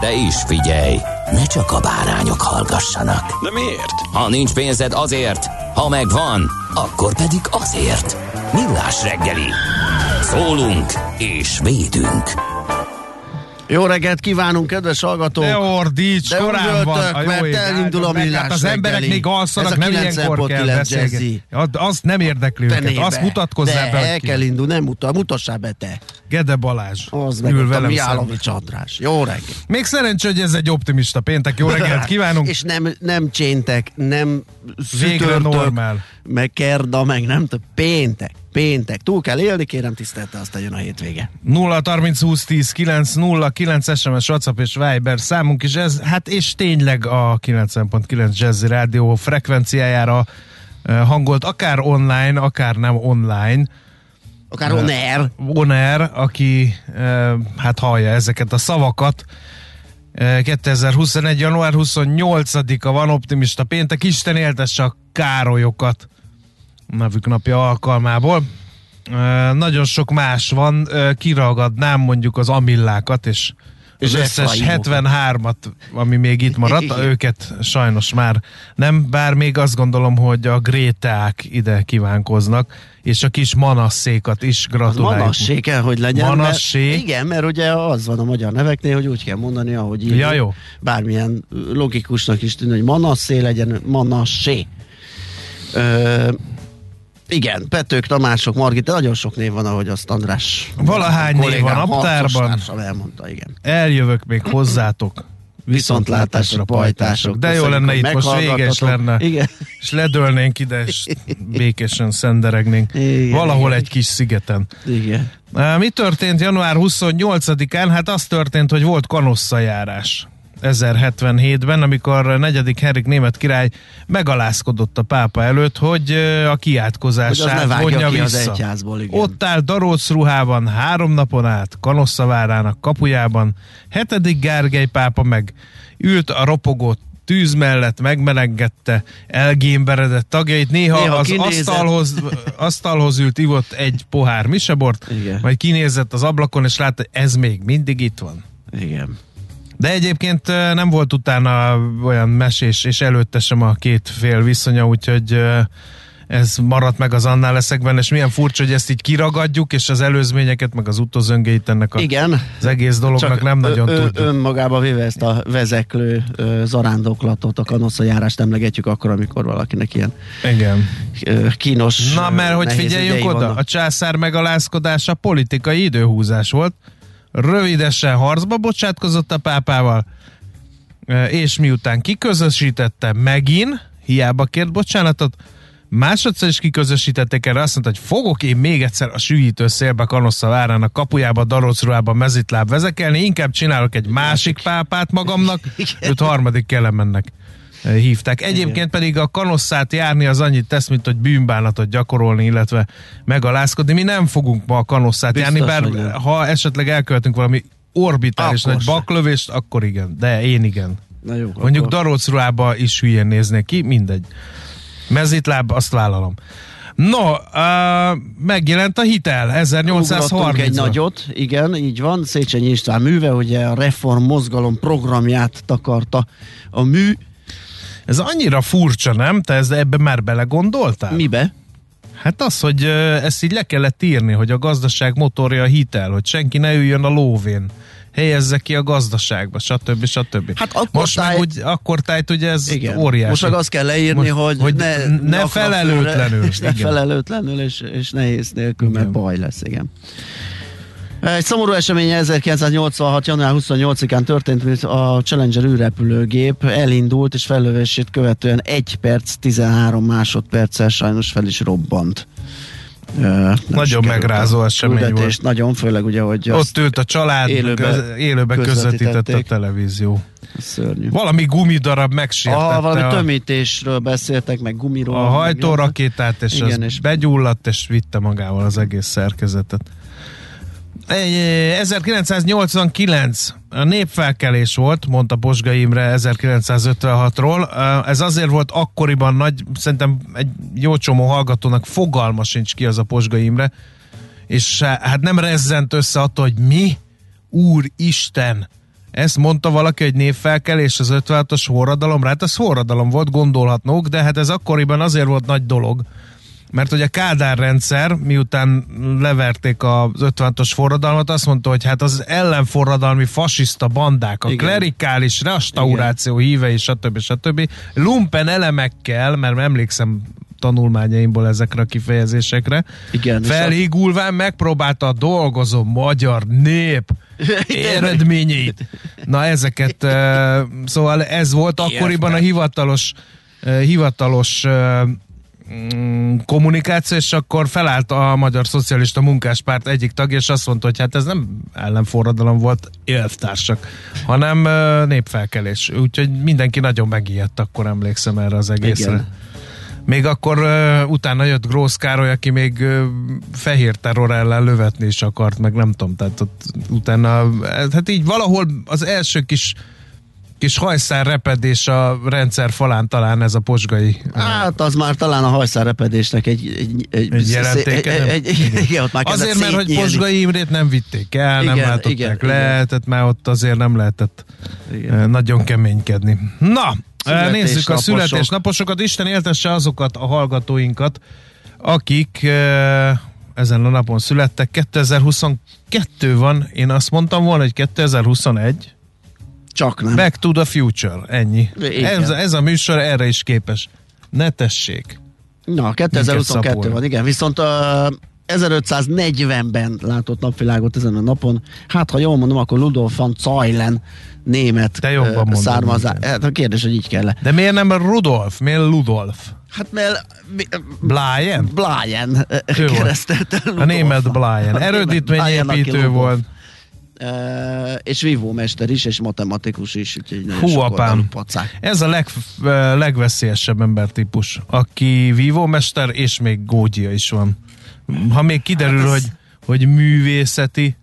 De is figyelj, ne csak a bárányok hallgassanak. De miért? Ha nincs pénzed, azért, ha megvan, akkor pedig azért. Millás reggeli. Szólunk és védünk. Jó reggelt kívánunk, kedves hallgatók! De ordíts, korán van! Mert elindul a Millás reggeli. Az emberek még alszanak, nem ilyenkor kell beszélgetni. Azt nem érdekli őket, azt mutatkozzá be. De el kell indulni, nem mutassá be te. Gede Balázs. Az ül velem Mihálovics András. Jó reggelt! Még szerencsé, hogy ez egy optimista péntek. Jó reggelt kívánunk! És nem cséntek, nem szütörtök, meg kerda, meg nem tudom, péntek. Túl kell élni, kérem tisztelte, aztán jön a hétvége. 0-30-20-10-9-0-9 SMS, WhatsApp és Viber számunk is ez, hát és tényleg a 90.9 Jazzy Rádió frekvenciájára hangolt, akár online, akár nem online. Akár on-air. On-air, aki hát hallja ezeket a szavakat. 2021. január 28-a van, optimista péntek, Isten éltesse a Károlyokat nevük napja alkalmából. Nagyon sok más van, kiragadnám mondjuk az amillákat és az összes 73-at, ami még itt maradt, őket sajnos már nem, bár még azt gondolom, hogy a gréteák ide kívánkoznak, és a kis manasszékat is gratuláljuk. Manassék kell, hogy legyen. Mert, igen, mert ugye az van a magyar neveknél, hogy úgy kell mondani, ahogy így, ja, jó. Bármilyen logikusnak is tűnő, hogy manasszé legyen, manassé. Igen, Petők, Tamások, Margit, nagyon sok név van, ahogy azt András... Valahány név van naptárban. Elmondta, igen. Eljövök még hozzátok. Viszontlátásra, pajtások. De jó lenne itt most véges lenne. Igen. És ledölnénk ide, és békésen szenderegnénk. Igen, valahol igen. Egy kis szigeten. Igen. Mi történt január 28-án? Hát az történt, hogy volt Canossa járás 1077-ben, amikor Negyedik Henrik német király megalázkodott a pápa előtt, hogy a kiátkozását vonja vissza. Ott áll daróc ruhában 3 napon át Canossa várának kapujában, Hetedik Gergely pápa meg ült a ropogott tűz mellett, megmelengette elgémberedett tagjait, néha az asztalhoz ült, ivott egy pohár misebort, igen. Majd kinézett az ablakon, és látta, hogy ez még mindig itt van. Igen. De egyébként nem volt utána olyan mesés, és előtte sem a két fél viszonya, úgyhogy ez maradt meg az annál leszekben, és milyen furcsa, hogy ezt így kiragadjuk, és az előzményeket, meg az utózöngéit ennek a, igen, az egész dolognak csak nem nagyon tudjuk. Önmagába véve ezt a vezeklő zarándoklatot, a Canossa járást emlegetjük akkor, amikor valakinek ilyen, igen, kínos. Na, mert hogy figyeljünk oda, vannak. A császár megalázkodása politikai időhúzás volt, rövidesen harcba bocsátkozott a pápával, és miután kiközösítette megint, hiába kért bocsánatot, másodszor is kiközösítették erre, azt mondta, hogy fogok én még egyszer a sűjítő szélbe Canossa várának kapujába, darocruhában mezitláb vezekelni, inkább csinálok egy másik pápát magamnak, őt Harmadik Kelemennek hívták. Egyébként pedig a Canossát járni az annyit tesz, mint hogy bűnbánatot gyakorolni, illetve megalázkodni. Mi nem fogunk ma a Canossát járni, bár legyen. Ha esetleg elkövetünk valami orbitális akkor nagy baklövést, akkor igen, de én igen. Na jó, mondjuk darocruhába is hülyén néznék ki, mindegy. Mezitláb, azt vállalom. No, megjelent a hitel 1830-ban. Egy nagyot, igen, így van. Széchenyi István műve, ugye a reform mozgalom programját takarta a mű. Ez annyira furcsa, nem? Te ebbe már belegondoltál? Mibe? Hát az, hogy ezt így le kellett írni, hogy a gazdaság motorja a hitel, hogy senki ne üljön a lóvén. helyezze ki a gazdaságba, stb. Hát akkor most meg úgy, akkor tájt, ugye ez igen. Óriási. Most meg azt kell leírni, most, hogy ne felelőtlenül. És ne felelőtlenül, és nehéz nélkül, igen. Mert baj lesz, igen. Egy szomorú esemény 1986. január 28-án történt, mint a Challenger űrrepülőgép elindult, és fellövését követően 1 perc 13 másodperccel sajnos fel is robbant. Nagyon megrázó esemény volt. Nagyon, főleg ugye, hogy ott ült a család, élőben közvetített a televízió. Szörnyű. Valami gumidarab megsértette. Valami tömítésről beszéltek, meg gumiról. A hajtórakétát, és igen, az és begyulladt, és vitte magával az egész szerkezetet. 1989 a népfelkelés volt, mondta Pozsgay Imre 1956-ról. Ez azért volt akkoriban nagy, szerintem egy jó csomó hallgatónak fogalma sincs ki az a Pozsgay Imre, és hát nem rezzent össze attól, hogy mi? Úristen! Ezt mondta valaki, hogy népfelkelés az 56-os forradalomra. Hát ez forradalom volt, gondolhatnók, de hát ez akkoriban azért volt nagy dolog, mert hogy a Kádár rendszer, miután leverték az 56-os forradalmat, azt mondta, hogy hát az ellenforradalmi fasiszta bandák, a igen. klerikális restauráció igen. hívei, stb. Lumpen elemekkel, mert emlékszem tanulmányaimból ezekre a kifejezésekre, igen, felhígulván megpróbálta a dolgozó magyar nép eredményeit. Na ezeket, szóval ez volt akkoriban a hivatalos kommunikáció, és akkor felállt a Magyar Szocialista Munkáspárt egyik tagja, és azt mondta, hogy hát ez nem ellenforradalom volt, elvtársak, hanem népfelkelés. Úgyhogy mindenki nagyon megijedt, akkor emlékszem erre az egészre. Igen. Még akkor utána jött Grósz Károly, aki még fehér terror ellen lövetni is akart, meg nem tudom, tehát ott utána, hát így valahol az első kis hajszárrepedés a rendszer falán, talán ez a Pozsgay. Hát az már talán a hajszárrepedésnek egy jelentéke. Igen, azért, mert hogy Pozsgay Imrét nem vitték el, igen, nem váltották le, tehát már ott azért nem lehetett igen. nagyon keménykedni. Na, nézzük a születésnaposokat. Isten éltesse azokat a hallgatóinkat, akik ezen a napon születtek. 2022 van, én azt mondtam volna, hogy 2021. Csak nem. Back to the future, ennyi. Ez a műsor erre is képes. Ne tessék. Na, 2022 van, igen, viszont 1540-ben látott napvilágot ezen a napon. Hát, ha jól mondom, akkor Ludolph van Ceulen német származás. Hát a kérdés, hogy így kell. De miért nem Rudolf? Miért Ludolf? Hát mert Blayen keresztelte. A német Blayen. Erődítményépítő volt. És vívómester is, és matematikus is, úgyhogy hú, apám, ez a legveszélyesebb embertípus, aki vívómester, és még gógyia is van. Ha még kiderül, hát hogy művészeti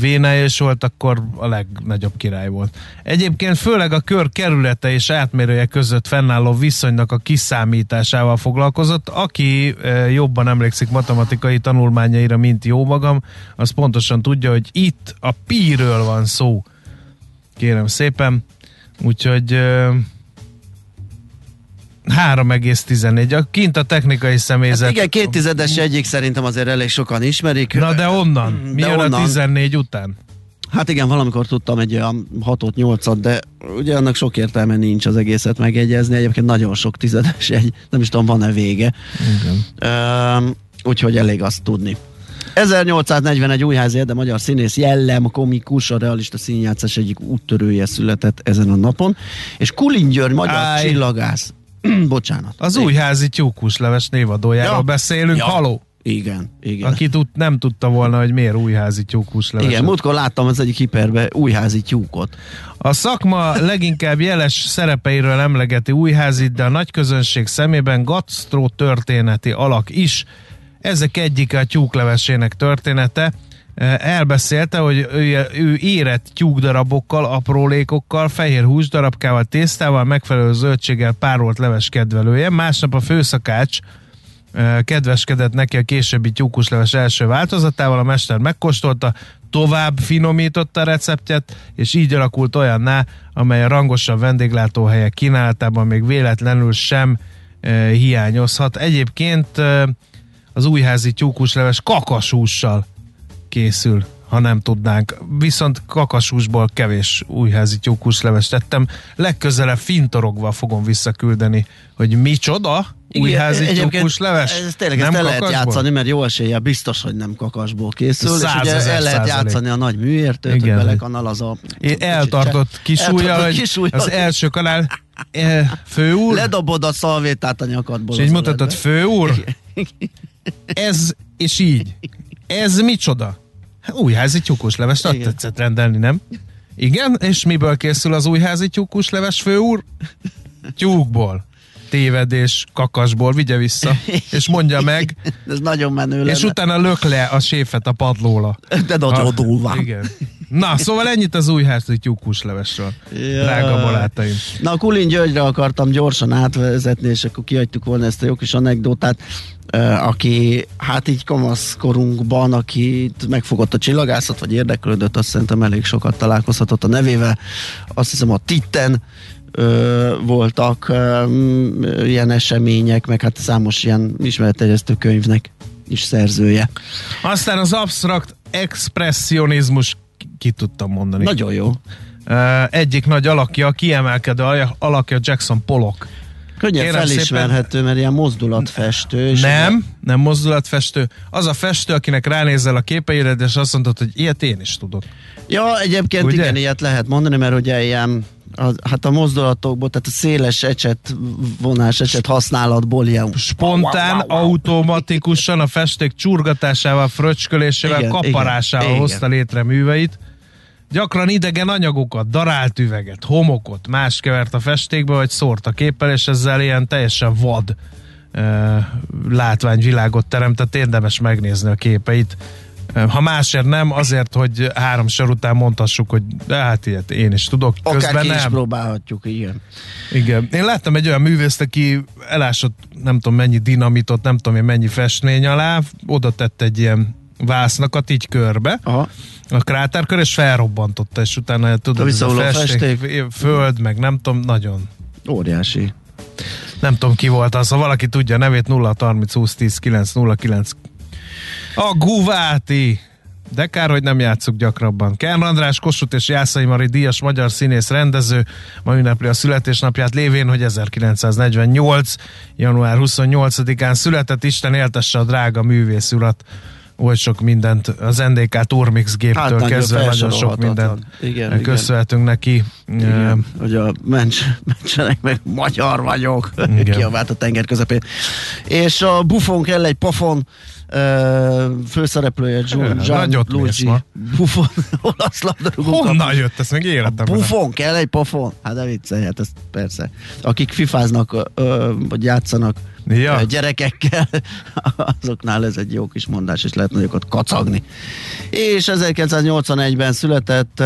vénája is volt, akkor a legnagyobb király volt. Egyébként főleg a kör kerülete és átmérője között fennálló viszonynak a kiszámításával foglalkozott. Aki jobban emlékszik matematikai tanulmányaira, mint jó magam, az pontosan tudja, hogy itt a pi-ről van szó. Kérem szépen. Úgyhogy 3,14. Kint a technikai személyzet. Hát igen, 2 tizedes egyik szerintem azért elég sokan ismerik. Na de onnan? Mi jön a 14 után? Hát igen, valamikor tudtam egy olyan 6-8-at, de ugye annak sok értelme nincs az egészet megjegyezni. Egyébként nagyon sok tizedes egy. Nem is tudom, van-e vége. Úgyhogy elég azt tudni. 1841 Újházi de magyar színész, jellemkomikus, a realista színjátszás egyik úttörője született ezen a napon. És Kulin György magyar csillagász. Bocsánat. Az újházi tyúkusleves névadójáról beszélünk. Ja. Haló? Igen. Aki nem tudta volna, hogy miért újházi tyúkusleves. Igen, múltkor láttam az egyik hiperbe újházi tyúkot. A szakma leginkább jeles szerepeiről emlegeti Újházit, de a nagy közönség szemében gasztrotörténeti alak is. Ezek egyik a tyúklevesének története. Elbeszélte, hogy ő érett tyúkdarabokkal, aprólékokkal, fehér húsdarabkával, tésztával, megfelelő zöldséggel párolt leves kedvelője. Másnap a főszakács kedveskedett neki a későbbi tyúkusleves első változatával, a mester megkóstolta, tovább finomította a receptjét, és így alakult olyanná, amely a rangosabb vendéglátóhelyek kínálatában még véletlenül sem hiányozhat. Egyébként az újházi tyúkusleves kakasússal készül, ha ha nem tudnánk. Viszont kakasúsból kevés újházi tyúkuslevest tettem. Legközelebb fintorogva fogom visszaküldeni, hogy micsoda újházi tyúkusleves? Ez tényleg nem ezt el lehet játszani, mert jó eséllyel biztos, hogy nem kakasból készül. És ugye el lehet játszani a nagy műértőt, igen, hogy belekanal az a... Eltartott kisújjal, hogy az első kanál... Fő úr? Ledobod a szalvétát a nyakadból. És így mutatod, fő úr? Ez, és így. Ez micsoda? Újházi tyúkusleves, azt tetszett rendelni, nem? Igen, és miből készül az újházi tyúkusleves, fő úr? Tyúkból. Tévedés, kakasból, vigye vissza, és mondja meg. Ez nagyon menő lenne. És utána lök le a séfet a padlóra. De nagyon durván. Igen. Na, szóval ennyit az újházi tyúkuslevesről, drága barátaim. Na, a Kulin Györgyre akartam gyorsan átvezetni, és akkor kihagytuk volna ezt a jó kis anekdotát, aki, hát így kamaszkorunkban, aki megfogott a csillagászat, vagy érdeklődött, azt szerintem elég sokat találkozhatott a nevével. Azt hiszem a Titten voltak ilyen események, meg hát számos ilyen ismeretterjesztő könyvnek is szerzője. Aztán az absztrakt expresszionizmus, ki tudtam mondani. Nagyon jó. Egyik nagy alakja, kiemelkedő alakja Jackson Pollock. Könnyen kérem felismerhető, szépen, mert ilyen mozdulatfestő. Nem mozdulatfestő. Az a festő, akinek ránézel a képeire, és azt mondod, hogy ilyet én is tudok. Ja, egyébként ugye? Igen, ilyet lehet mondani, mert ugye ilyen hát a mozdulatokból, tehát a széles ecsetvonás használatból ilyen... Spontán, automatikusan a festék csurgatásával, fröcskölésével, igen, kaparásával igen, hozta létre műveit. Gyakran idegen anyagokat, darált üveget, homokot, más kevert a festékbe, vagy szórt a képpel, és ezzel ilyen teljesen vad látványvilágot teremtett. Érdemes megnézni a képeit. Ha másért nem, azért, hogy három sor után mondhassuk, hogy hát ilyet én is tudok. Akár ki is próbálhatjuk, igen. Igen. Én láttam egy olyan művészt, aki elásott nem tudom mennyi dinamitot, nem tudom én mennyi festmény alá, oda tett egy ilyen vásznakat így körbe, aha, a kráterkör, és felrobbantotta, és utána tudod, ez a festék, föld, meg nem tudom, nagyon. Óriási. Nem tudom ki volt az, ha valaki tudja a nevét, 0-30-20-10-9-09. A Guváti. De kár, hogy nem játsszuk gyakrabban. Kern András, Kossuth és Jászai Mari díjas magyar színész rendező ma ünnepli a születésnapját lévén, hogy 1948. január 28-án született. Isten éltesse a drága művész urat. Oly sok mindent, az NDK Turmix géptől hát, kezdve nagyon sok mindent köszönhetünk neki. Igen, hogy a mentsenek meg, magyar vagyok, kiabált a tenger közepén. És a Buffon kell egy pofon, főszereplője Gianluigi Buffon, olasz labdarúgó. Honnan jött ez, még életemben? Buffon kell egy pofon. Hát de viccelhet, ez persze. Akik fifáznak, vagy játszanak ja, gyerekekkel, azoknál ez egy jó kis mondás, és lehet nagyokat kacagni. És 1981-ben született,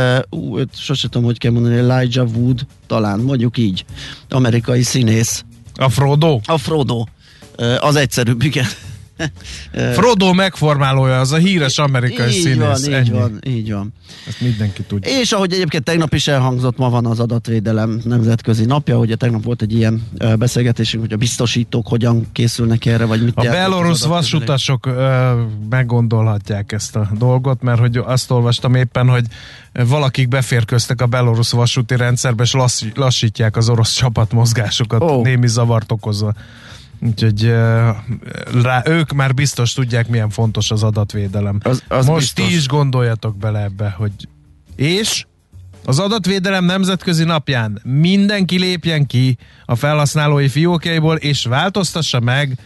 sose tudom, hogy kell mondani, Elijah Wood, talán mondjuk így, amerikai színész. A Frodo. Az egyszerűbb, igen. Frodo megformálója, az a híres amerikai színész. Így van. Ezt mindenki tudja. És ahogy egyébként tegnap is elhangzott, ma van az adatvédelem nemzetközi napja, ugye tegnap volt egy ilyen beszélgetésünk, hogy a biztosítók hogyan készülnek erre, vagy mit jelent. A belorusz vasutasok meggondolhatják ezt a dolgot, mert hogy azt olvastam éppen, hogy valakik beférköztek a belorusz vasúti rendszerbe, és lassítják az orosz csapatmozgásokat, némi zavart okozva. Úgyhogy ők már biztos tudják, milyen fontos az adatvédelem. Az most biztos. Ti is gondoljatok bele ebbe, hogy... És az adatvédelem nemzetközi napján mindenki lépjen ki a felhasználói fiókjaiból, és változtassa meg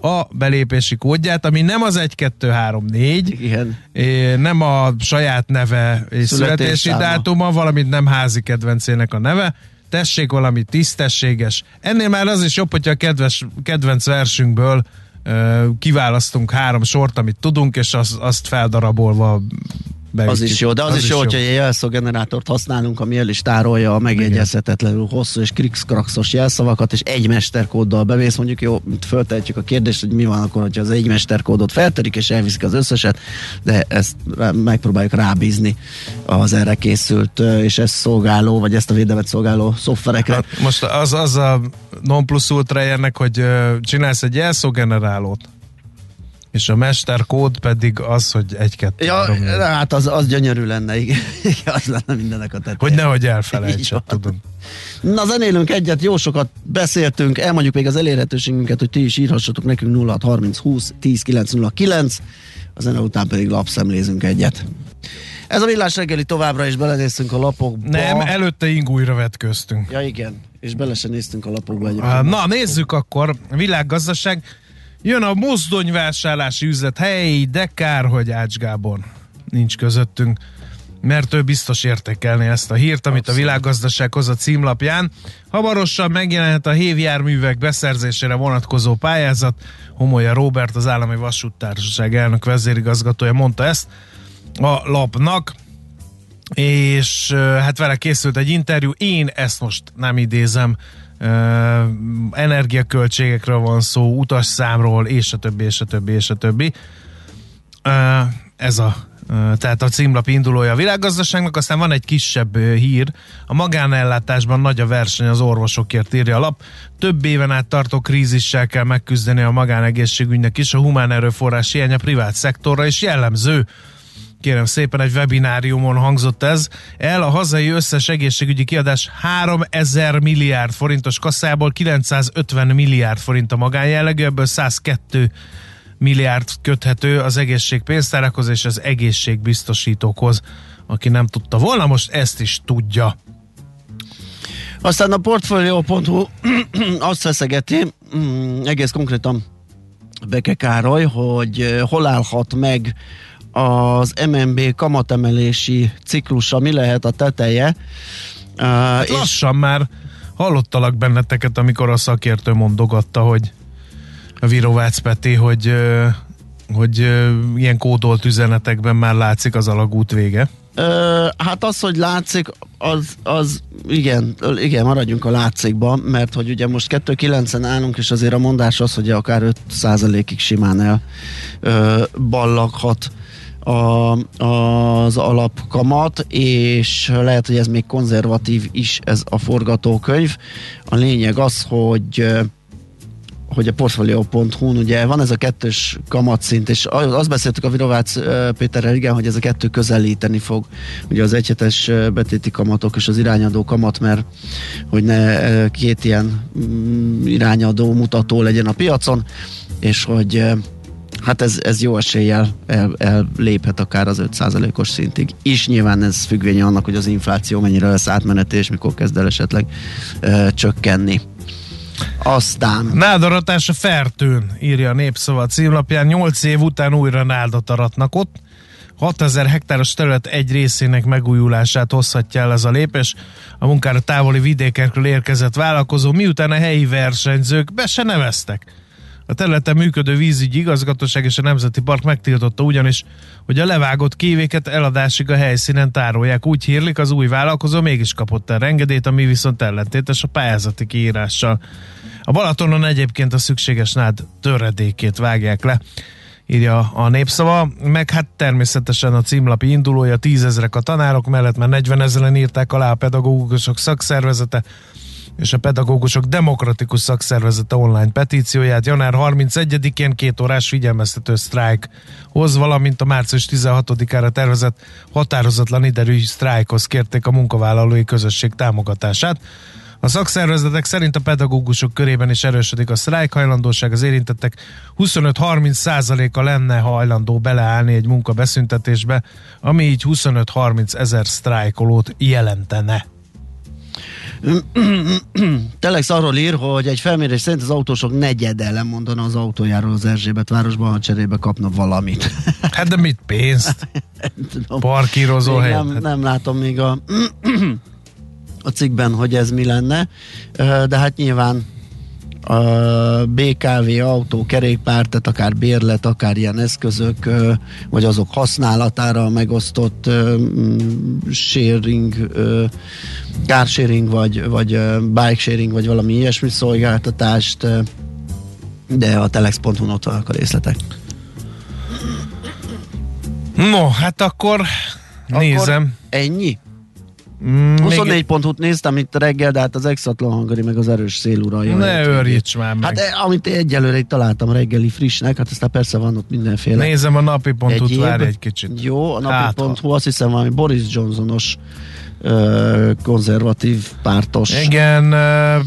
a belépési kódját, ami nem az 1-2-3-4, igen, nem a saját neve és születési dátuma, valamint nem házi kedvencének a neve, tessék valami tisztességes. Ennél már az is jobb, hogyha a kedvenc versünkből kiválasztunk 3 sort, amit tudunk, és azt feldarabolva beütjük. Az is jó, de az is jó, hogyha egy jelszógenerátort használunk, ami el is tárolja a megjegyezhetetlenül hosszú és krikszkrakszos jelszavakat, és egy mesterkóddal bevész, mondjuk jó, föltehetjük a kérdést, hogy mi van akkor, hogyha az egy mesterkódot feltörik, és elviszik az összeset, de ezt megpróbáljuk rábízni az erre készült, és ezt szolgáló, vagy ezt a védelmet szolgáló szoftverekre. Hát most az a non plus ultra ennek, hogy csinálsz egy jelszógenerálót, És a mesterkód pedig az, hogy 1-2. Ja, hát az gyönyörű lenne, igen. Az lenne mindennek a tetején. Hogy nehogy elfelejtsed, tudom. Na, zenélünk egyet, jó sokat beszéltünk, elmondjuk még az elérhetőségünket, hogy ti is írhassatok nekünk 0630 20 10 909. A zene után pedig lapszemlézünk egyet. Ez a Millás reggeli, továbbra is belenéztünk a lapokba. Nem, előtte ingújra vetköztünk. Ja igen, és bele se néztünk a lapokba egyébként. Na, nézzük akkor, világgazdaság. Jön a mozdonyvásárlási üzlet. Hey, de kár, hogy Ács Gábor nincs közöttünk, mert ő biztos értékelné ezt a hírt, amit a világgazdaság hoz a címlapján. Hamarosan megjelenhet a hévjárművek beszerzésére vonatkozó pályázat. Homolya Róbert, az Állami Vasúttársaság elnök vezérigazgatója mondta ezt a lapnak, és hát vele készült egy interjú, én ezt most nem idézem, energiaköltségekről van szó, utasszámról, és a többi, és a többi, és a többi. Ez a tehát a címlap indulója a világgazdaságnak. Aztán van egy kisebb hír, a magánellátásban nagy a verseny az orvosokért, írja a lap. Több éven át tartó krízissel kell megküzdeni a magánegészségügynek is, a humán erőforrás hiány a privát szektorra is jellemző. Kérem szépen, egy webináriumon hangzott ez el. A hazai összes egészségügyi kiadás 3000 milliárd forintos kasszából 950 milliárd forint a magánjellegű, ebből 102 milliárd köthető az egészségpénztárakhoz és az egészségbiztosítókhoz. Aki nem tudta volna, most ezt is tudja. Aztán a portfolio.hu azt veszegeti, egész konkrétan Beke Károly, hogy hol állhat meg az MNB kamatemelési ciklusa, mi lehet a teteje. Hát lassan már hallottalak benneteket, amikor a szakértő mondogatta, hogy a Virovácz Peti, hogy ilyen kódolt üzenetekben már látszik az alagút vége. Hát az, hogy látszik, az igen, maradjunk a látszikban, mert hogy ugye most 2,9-en állunk, és azért a mondás az, hogy akár 5%-ig simán elballaghat az alapkamat, és lehet, hogy ez még konzervatív is, ez a forgatókönyv. A lényeg az, hogy a portfolio.hu-n ugye van ez a 2-ös kamatszint, és azt beszéltük a Virovácz Péterrel, igen, hogy ez a 2 közelíteni fog, ugye az 1-7-es betéti kamatok és az irányadó kamat, mert hogy ne két ilyen irányadó mutató legyen a piacon, és hogy hát ez jó eséllyel elléphet akár az 5%-os szintig. És nyilván ez függvénye annak, hogy az infláció mennyire lesz átmeneti, és mikor kezd el esetleg csökkenni. Aztán... Nádaratás a Fertőn, írja a Népszava címlapján. 8 év után újra nádat aratnak ott. 6000 hektáros terület egy részének megújulását hozhatja el ez a lépés. A munkára távoli vidékekről érkezett vállalkozó, miután a helyi versenyzők be se neveztek. A területen működő vízügyi igazgatóság és a Nemzeti Park megtiltotta ugyanis, hogy a levágott kívéket eladásig a helyszínen tárolják. Úgy hírlik, az új vállalkozó mégis kapott el engedélyt, ami viszont ellentétes a pályázati kiírással. A Balatonon egyébként a szükséges nád töredékét vágják le, írja a Népszava, meg hát természetesen a címlapi indulója, 10 000 a tanárok mellett, mert 40 000-en írták alá a pedagógusok szakszervezete és a pedagógusok demokratikus szakszervezete online petícióját. Január 31-én 2 órás figyelmeztető sztrájkhoz, valamint a március 16-ára tervezett határozatlan idejű sztrájkhoz kérték a munkavállalói közösség támogatását. A szakszervezetek szerint a pedagógusok körében is erősödik a sztrájkhajlandóság, az érintettek 25-30%-a lenne hajlandó beleállni egy munkabeszüntetésbe, ami így 25-30 000 sztrájkolót jelentene. Telex arról ír, hogy egy felmérés szerint az autósok negyede lemondana az autójáról az Erzsébet városban, ha cserébe kapna valamit. Hát de mit, pénzt? Parkírozó helyen. Nem látom még a cikkben, hogy ez mi lenne, de hát nyilván a BKV, autó, kerékpár, tehát akár bérlet, akár ilyen eszközök, vagy azok használatára megosztott sharing, car sharing, vagy bike sharing, vagy valami ilyesmi szolgáltatást, de a telex.hu-n ott vannak a részletek. No, hát akkor nézem. Ennyi? 24 pontot néztem itt reggel, de hát az exatlan hangari meg az erős széluralja. Ne őrjíts már meg. Hát amit egyelőre itt találtam reggeli frissnek, hát aztán persze van ott mindenféle. Nézem a napi.hu-t, várj egy kicsit. Jó, a napi.hu, azt hiszem valami Boris Johnsonos konzervatív pártos. Igen,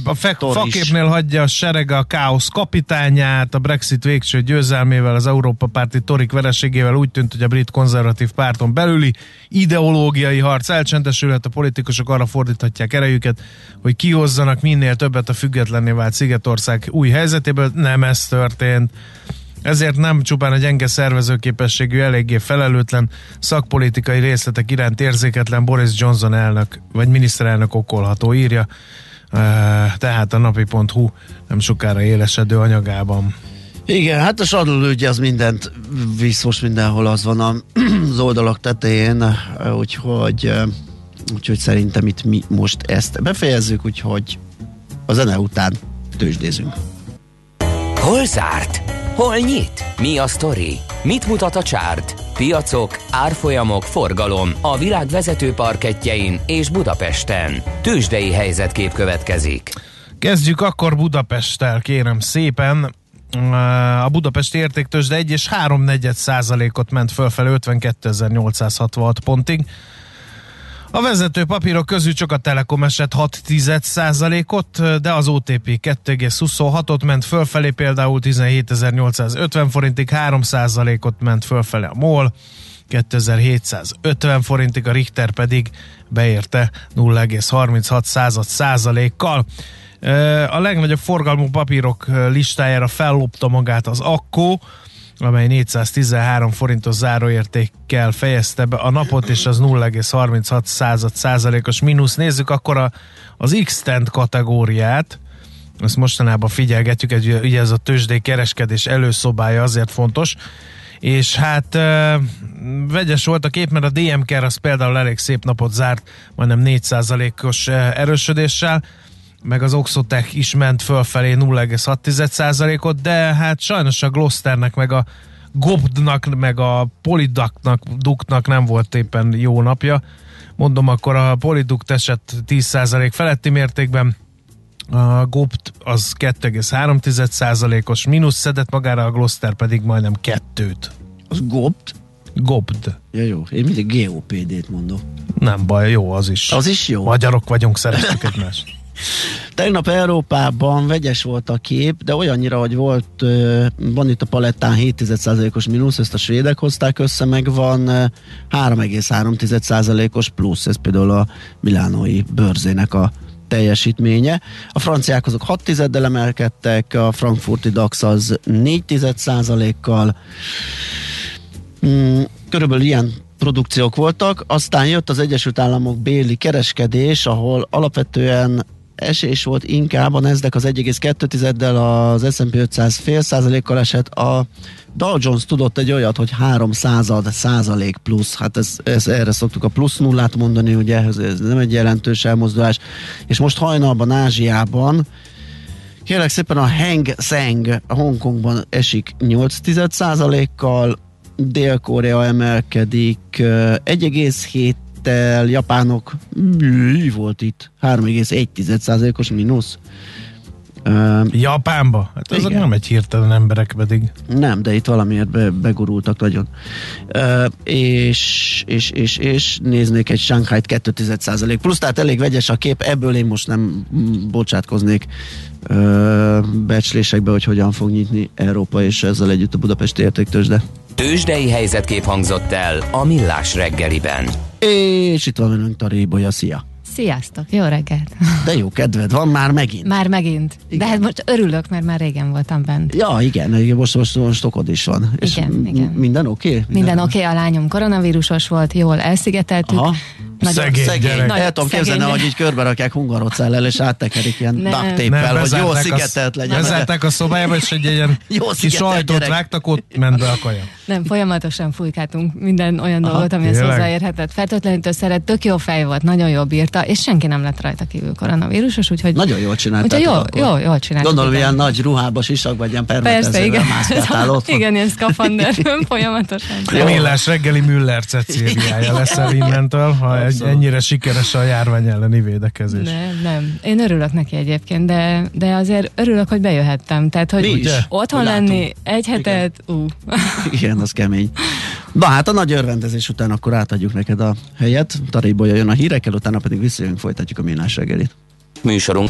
a faképnél hagyja a sereg a káosz kapitányát, a Brexit végső győzelmével, az Európa Párti torik vereségével úgy tűnt, hogy a brit konzervatív párton belüli ideológiai harc elcsendesülhet, a politikusok arra fordíthatják erejüket, hogy kihozzanak minél többet a függetlenné vált Szigetország új helyzetéből. Nem ez történt. Ezért nem csupán a gyenge szervezőképességű, eléggé felelőtlen szakpolitikai részletek iránt érzéketlen Boris Johnson elnök, vagy miniszterelnök okolható, írja. Tehát a napi.hu nem sokára élesedő anyagában. Igen, hát a sadlóügy az mindent visz, most mindenhol az van az oldalak tetején, úgyhogy szerintem itt mi most ezt befejezzük, úgyhogy a zene után tőzsdézünk. Hol zárt? Hol nyit? Mi a sztori? Mit mutat a csárt? Piacok, árfolyamok, forgalom a világ vezető parkettjein és Budapesten. Tőzsdei helyzetkép következik. Kezdjük akkor Budapesttel, kérem szépen. A Budapesti Értéktőzsde 1,3% ment fölfelé 52.866 pontig. A vezető papírok közül csak a Telekom esett 0,6%-ot, de az OTP 2,26-ot ment fölfelé, például 17.850 forintig, 3%-ot ment fölfelé a MOL, 2.750 forintig, a Richter pedig beérte 0,36%-kal. A legnagyobb forgalmú papírok listájára fellopta magát az Akkó, amely 413 forintos záróértékkel fejezte be a napot, és az 0,36%-os mínusz. Nézzük akkor az X-Tent kategóriát, ezt mostanában figyelgetjük, ugye ez a tőzsdei kereskedés előszobája, azért fontos, és hát vegyes volt a kép, mert a DMK az például elég szép napot zárt, majdnem 4%-os erősödéssel, meg az Oxotech is ment fölfelé 0,6%-ot, de hát sajnos a Glosternek, meg a Gob.D-nak, meg a Polyduknak nem volt éppen jó napja. Mondom, akkor a Polydukt esett 10% feletti mértékben, a Gob.D az 2,3%-os mínusz szedett magára, a Gloster pedig majdnem 2-t. Az Gob.D? Gob.D. Ja, jó, én mindig GOPD-t mondom. Nem baj, jó az is. Az is jó. Magyarok vagyunk, szeretjük egymást. Tegnap Európában vegyes volt a kép, de olyannyira, hogy volt, van itt a palettán 0,7%-os mínusz, ezt a svédek hozták össze, meg van 3,3%-os plusz, ez például a milánói börzének a teljesítménye. A franciák azok 0,6-del emelkedtek, a frankfurti DAX az 0,4%-kal. Körülbelül ilyen produkciók voltak, aztán jött az Egyesült Államok béli kereskedés, ahol alapvetően esés volt inkább, a Nasdaq az 1,2-del, az S&P 500 0,5%-kal esett, a Dow Jones tudott egy olyat, hogy 0,3% plusz, hát ez erre szoktuk a plusz nullát mondani, ugye ez nem egy jelentős elmozdulás, és most hajnalban Ázsiában kérlek szépen a Hang Seng Hongkongban esik 0,8%-kal, Dél-Korea emelkedik 1,7-tel, japánok volt itt 3,1%-os mínusz. Japánba? Hát azok nem egy hirtelen emberek pedig. Nem, de itt valamiért begurultak nagyon. És néznék egy Shanghai-t 2,1% plusz, tehát elég vegyes a kép, ebből én most nem bocsátkoznék becslésekbe, hogy hogyan fog nyitni Európa és ezzel együtt a Budapesti Értéktőzsde. Tőzsdei helyzetkép hangzott el a Millás reggeliben. És itt van önünk Tari Bolya, szia! Sziasztok, jó reggelt! De jó kedved van már megint. Már megint. Igen. De hát most örülök, mert már régen voltam bent. Ja, igen, most okod is van. Igen. Minden oké? Minden oké, a lányom koronavírusos volt, jól elszigeteltük. Aha. Szegény. El tudom képzelni, hogy így körbe rakják hungarocellel, és áttekerik ilyen ducktape-vel, hogy jól szigetelt legyen. Bezárták a szobájába, és egy ilyen kis ajtót rágtak, ott ment be a kaja. Nem, folyamatosan fújkáltunk minden olyan dolgot, amihez hozzáérhetett. Fertőtlenítőszeret, tök jó fej volt, nagyon jól bírta, és senki nem lett rajta kívül koronavírusos, úgyhogy... Nagyon jól csináltál. Jól csináltál. Gondolom, ilyen nagy ruhába sisak, vagy ilyen permetezővel mászkáltál ott. Igen, ilyen szkafanderben folyamatosan. Millás reggeli Müller Cecíliája leszel innentől, ha ennyire sikeres a járvány elleni védekezés. Nem. Én örülök neki egyébként, de azért örülök, hogy bejöhettem. Tehát, hogy otthon lenni egy hetet, Igen, az kemény. Na hát a nagy örvendezés után akkor átadjuk neked a helyet. Taréból jön a hírekkel, utána pedig visszajönk, folytatjuk a Millás reggelit. Műsorunk.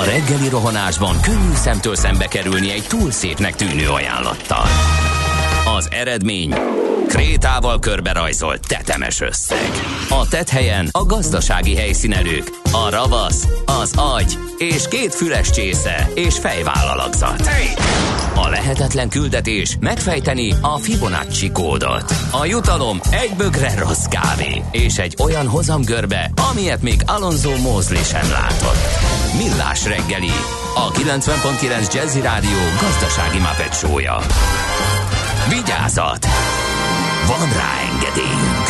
A reggeli rohanásban könnyű szemtől szembe kerülni egy túl szépnek tűnő ajánlattal. Az eredmény krétával körberajzolt tetemes összeg. A tetthelyen a gazdasági helyszínelők, a ravasz, az agy és két füles csésze és fejvállalakzat. A lehetetlen küldetés megfejteni a Fibonacci kódot. A jutalom egy bögre rossz kávé és egy olyan hozamgörbe, amilyet még Alonso Mosley sem látott. Millás reggeli, a 90.9 Jazzy Rádió gazdasági Muppet Show-ja. Vigyázat! Van rá engedélyünk!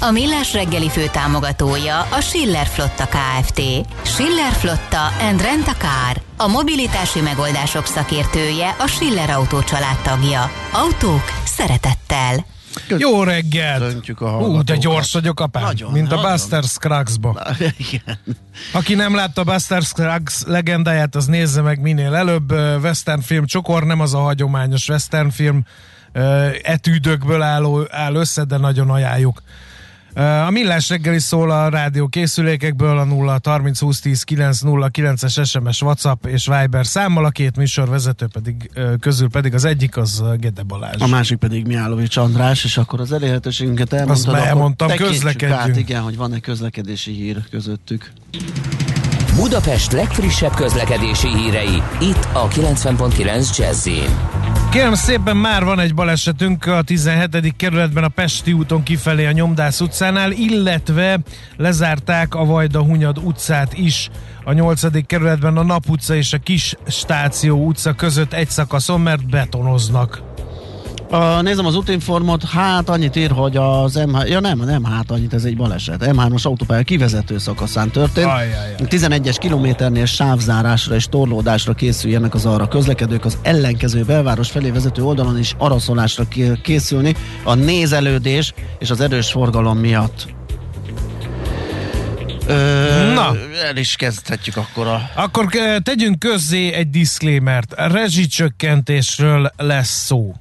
A Millás reggeli főtámogatója a Schiller Flotta Kft. Schiller Flotta and Rent a Car. A mobilitási megoldások szakértője a Schiller Autó család tagja. Autók szeretettel! Jó reggelt! De gyors vagyok, apám. Nagyon, mint a Buster Scruggs-ba. Igen. Aki nem látta Buster Scruggs legendáját, az nézze meg minél előbb. Western film csokor, nem az a hagyományos western film etűdökből áll össze, de nagyon ajánljuk. A Millás reggeli szól a rádió készülékekből, a 0-30-20-10-9-09-es SMS, WhatsApp és Viber számmal, a két műsorvezető pedig, közül pedig az egyik az Gede Balázs. A másik pedig Mihálovics András, és akkor az elérhetőségünket elmondtad. Azt elmondtam, közlekedjünk. Hát igen, hogy van egy közlekedési hír közöttük. Budapest legfrissebb közlekedési hírei, itt a 90.9 Jazzin. Kérem szépen, már van egy balesetünk a 17. kerületben a Pesti úton kifelé a Nyomdász utcánál, illetve lezárták a Vajda-Hunyad utcát is. A 8. kerületben a Nap utca és a Kis Stáció utca között egy szakaszon, mert betonoznak. Nézem az útinformot, hát annyit ír, hogy az ez egy baleset. M3-as autópálya kivezető szakaszán történt. 11-es kilométernél sávzárásra és torlódásra készüljenek az arra közlekedők, az ellenkező belváros felé vezető oldalon is araszolásra készülni a nézelődés és az erős forgalom miatt. El is kezdhetjük akkor a... Akkor tegyünk közzé egy diszklémert. A rezsicsökkentésről lesz szó.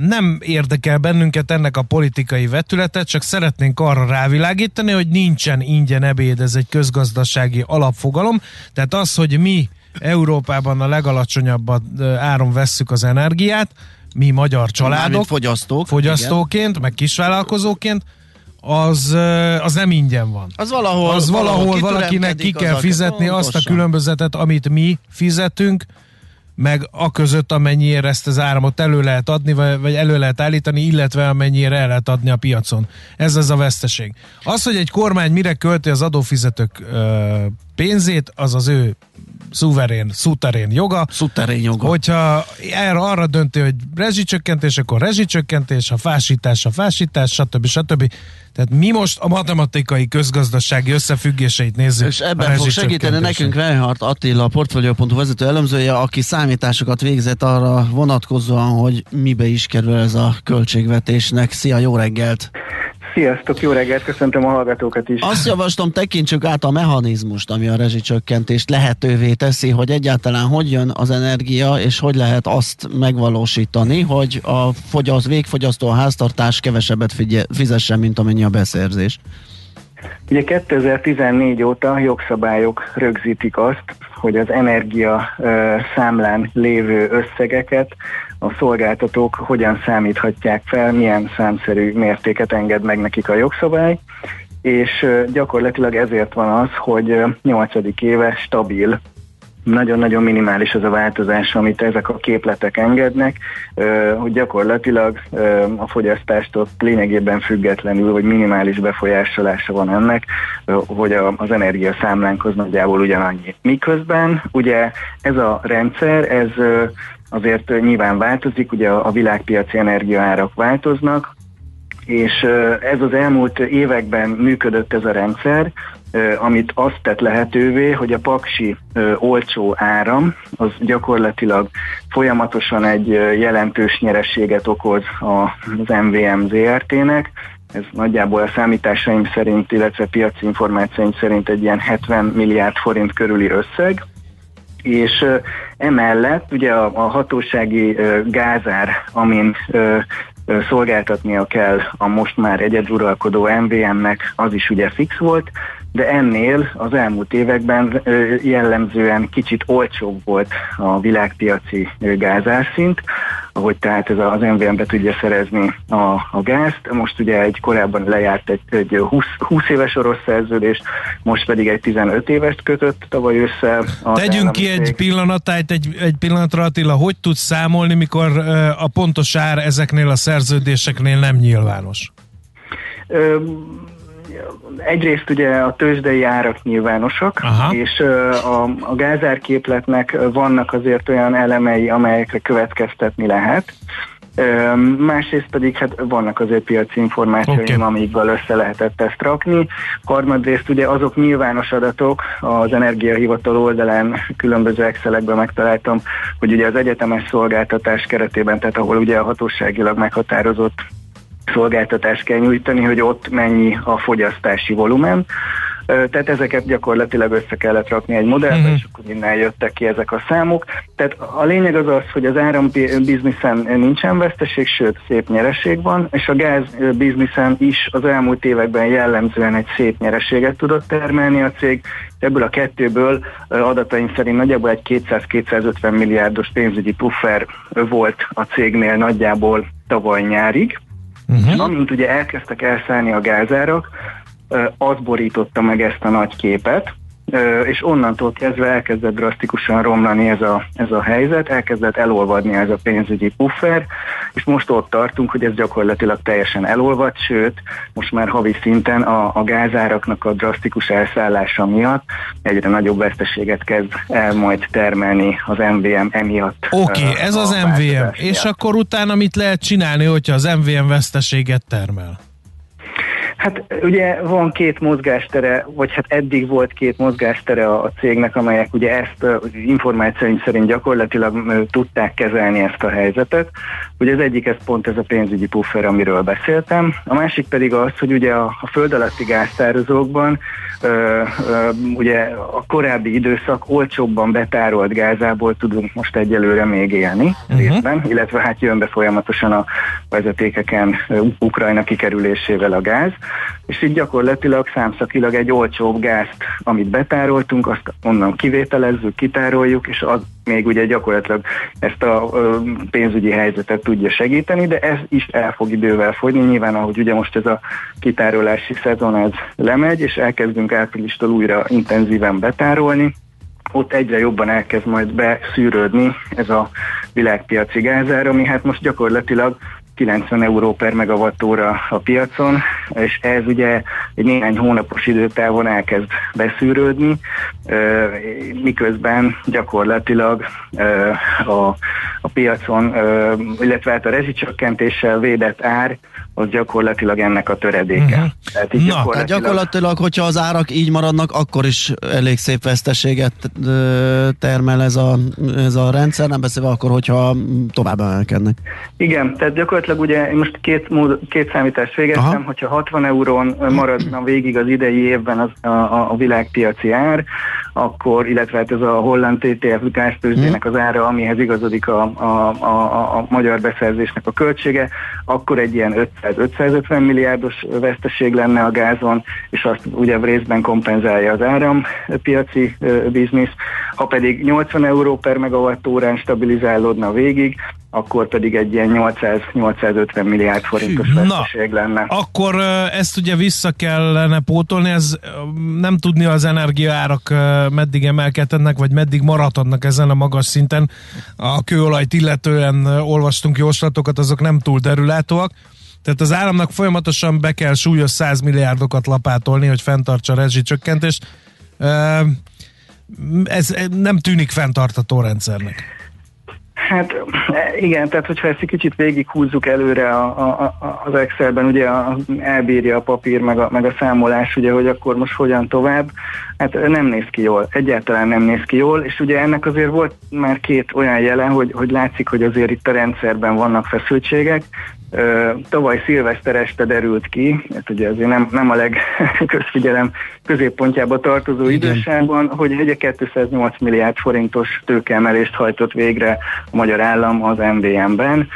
Nem érdekel bennünket ennek a politikai vetülete, csak szeretnénk arra rávilágítani, hogy nincsen ingyen ebéd, ez egy közgazdasági alapfogalom, tehát az, hogy mi Európában a legalacsonyabb áron vesszük az energiát, mi magyar családok, fogyasztóként, igen. Meg kisvállalkozóként, az nem ingyen van. Az valahol valakinek ki kell fizetni azt a különbözetet, amit mi fizetünk, meg a között, amennyire ezt az áramot elő lehet adni, vagy elő lehet állítani, illetve amennyire el lehet adni a piacon. Ez az a veszteség. Az, hogy egy kormány mire költi az adófizetők pénzét, az az ő szuterén joga. Hogyha arra dönti, hogy rezsicsökkentés, akkor rezsicsökkentés, ha fásítás, stb. Tehát mi most a matematikai közgazdasági összefüggéseit nézzük. És ebben fog segíteni nekünk Reinhardt Attila, a portfolio.hu vezető elemzője, aki számításokat végzett arra vonatkozóan, hogy mibe is kerül ez a költségvetésnek. Szia, jó reggelt! Sziasztok, jó reggelt, köszöntöm a hallgatókat is. Azt javaslom, tekintsük át a mechanizmust, ami a rezsicsökkentést lehetővé teszi, hogy egyáltalán hogy jön az energia, és hogy lehet azt megvalósítani, hogy a végfogyasztó, a háztartás kevesebbet fizessen, mint amennyi a beszerzés. Ugye 2014 óta jogszabályok rögzítik azt, hogy az energia számlán lévő összegeket a szolgáltatók hogyan számíthatják fel, milyen számszerű mértéket enged meg nekik a jogszabály, és gyakorlatilag ezért van az, hogy 8. éve stabil, nagyon-nagyon minimális az a változás, amit ezek a képletek engednek, hogy gyakorlatilag a fogyasztástól lényegében függetlenül, vagy minimális befolyásolása van ennek, hogy az energiaszámlánkhoz nagyjából ugyanannyi. Miközben ugye ez a rendszer, ez azért nyilván változik, ugye a világpiaci energiaárak változnak, és ez az elmúlt években működött ez a rendszer, amit azt tett lehetővé, hogy a paksi olcsó áram az gyakorlatilag folyamatosan egy jelentős nyereséget okoz az MVM ZRT-nek. Ez nagyjából a számításaim szerint, illetve piaci információim szerint egy ilyen 70 milliárd forint körüli összeg, és emellett ugye a hatósági gázár, amin szolgáltatnia kell a most már egyeduralkodó MVM-nek, az is ugye fix volt, de ennél az elmúlt években jellemzően kicsit olcsóbb volt a világpiaci gázárszint, ahogy tehát ez az MVM be tudja szerezni a gázt. Most ugye egy korábban lejárt egy 20 éves orosz szerződést, most pedig egy 15 évet kötött tavaly össze. Tegyünk ki egy pillanatájt, egy pillanatra, Attila, hogy tudsz számolni, mikor a pontos ár ezeknél a szerződéseknél nem nyilvános? Egyrészt ugye a tőzsdei árak nyilvánosak, aha, és a gázárképletnek vannak azért olyan elemei, amelyekre következtetni lehet. Másrészt pedig hát vannak azért piaci információim, okay, amikből össze lehetett ezt rakni. Harmadrészt ugye azok nyilvános adatok, az energiahivatal oldalán különböző Excelekben megtaláltam, hogy ugye az egyetemes szolgáltatás keretében, tehát ahol ugye a hatóságilag meghatározott szolgáltatást kell nyújtani, hogy ott mennyi a fogyasztási volumen. Tehát ezeket gyakorlatilag össze kellett rakni egy modellbe, és akkor innen jöttek ki ezek a számok. Tehát a lényeg az az, hogy az áram bizniszen nincsen veszteség, sőt szép nyereség van, és a gáz bizniszen is az elmúlt években jellemzően egy szép nyereséget tudott termelni a cég. Ebből a kettőből adataim szerint nagyjából egy 200-250 milliárdos pénzügyi puffer volt a cégnél nagyjából tavaly nyárig. Uh-huh. Amint ugye elkezdtek elszállni a gázárak, az borította meg ezt a nagy képet, és onnantól kezdve elkezdett drasztikusan romlani ez a helyzet, elkezdett elolvadni ez a pénzügyi puffer, és most ott tartunk, hogy ez gyakorlatilag teljesen elolvad, sőt, most már havi szinten a gázáraknak a drasztikus elszállása miatt egyre nagyobb veszteséget kezd el majd termelni az MVM emiatt. Oké, ez az MVM, és akkor utána mit lehet csinálni, hogyha az MVM veszteséget termel? Hát ugye van két mozgástere, vagy hát eddig volt két mozgástere a cégnek, amelyek ugye ezt információim szerint gyakorlatilag tudták kezelni ezt a helyzetet. Ugye az egyik, ez pont ez a pénzügyi puffer, amiről beszéltem. A másik pedig az, hogy ugye a föld alatti gáztározókban ugye a korábbi időszak olcsóbban betárolt gázából tudunk most egyelőre még élni részben, illetve hát jön be folyamatosan a vezetékeken Ukrajna kikerülésével a gáz, és így gyakorlatilag számszakilag egy olcsóbb gázt, amit betároltunk, azt onnan kivételezzük, kitároljuk, és az még ugye gyakorlatilag ezt a pénzügyi helyzetet tudja segíteni, de ez is el fog idővel fogyni. Nyilván, ahogy ugye most ez a kitárolási szezon ez lemegy, és elkezdünk áprilistól újra intenzíven betárolni, ott egyre jobban elkezd majd beszűrődni ez a világpiaci gázár, ami hát most gyakorlatilag 90 euró per megawattóra a piacon, és ez ugye egy néhány hónapos időtávon elkezd beszűrődni, miközben gyakorlatilag a piacon, illetve hát a rezsicsökkentéssel védett ár, az gyakorlatilag ennek a töredéke. Tehát így gyakorlatilag, hogyha az árak így maradnak, akkor is elég szép veszteséget termel ez a rendszer, nem beszélve akkor, hogyha tovább emelkednek. Igen, tehát gyakorlatilag ugye most két számítást végeztem, aha, hogyha 60 eurón maradna végig az idei évben a világpiaci ár, akkor, illetve hát ez a holland TTF gáztőzsdének az ára, amihez igazodik a magyar beszerzésnek a költsége, akkor egy ilyen 500-550 milliárdos veszteség lenne a gázon, és azt ugye részben kompenzálja az árampiaci biznisz. Ha pedig 80 euró per megawattórán stabilizálódna végig, akkor pedig egy ilyen 800-850 milliárd forintos veszteség lenne. Akkor ezt ugye vissza kellene pótolni, ez nem tudni az energiaárak meddig emelkednek, vagy meddig maradnak ezen a magas szinten. A kőolajt illetően olvastunk jóslatokat, azok nem túl derülátóak. Tehát az államnak folyamatosan be kell súlyos 100 milliárdokat lapátolni, hogy fenntartsa a rezsicsökkentést. Ez nem tűnik fenntartható rendszernek. Hát igen, tehát hogyha ezt egy kicsit végighúzzuk előre az Excelben, ugye elbírja a papír meg a számolás, ugye, hogy akkor most hogyan tovább, hát nem néz ki jól, egyáltalán nem néz ki jól, és ugye ennek azért volt már két olyan jele, hogy látszik, hogy azért itt a rendszerben vannak feszültségek. Tavaly szilveszter este derült ki, hát ugye azért nem a legközfigyelem középpontjába tartozó időságban, hogy egy 208 milliárd forintos tőkeemelést hajtott végre a magyar állam az MVM-ben.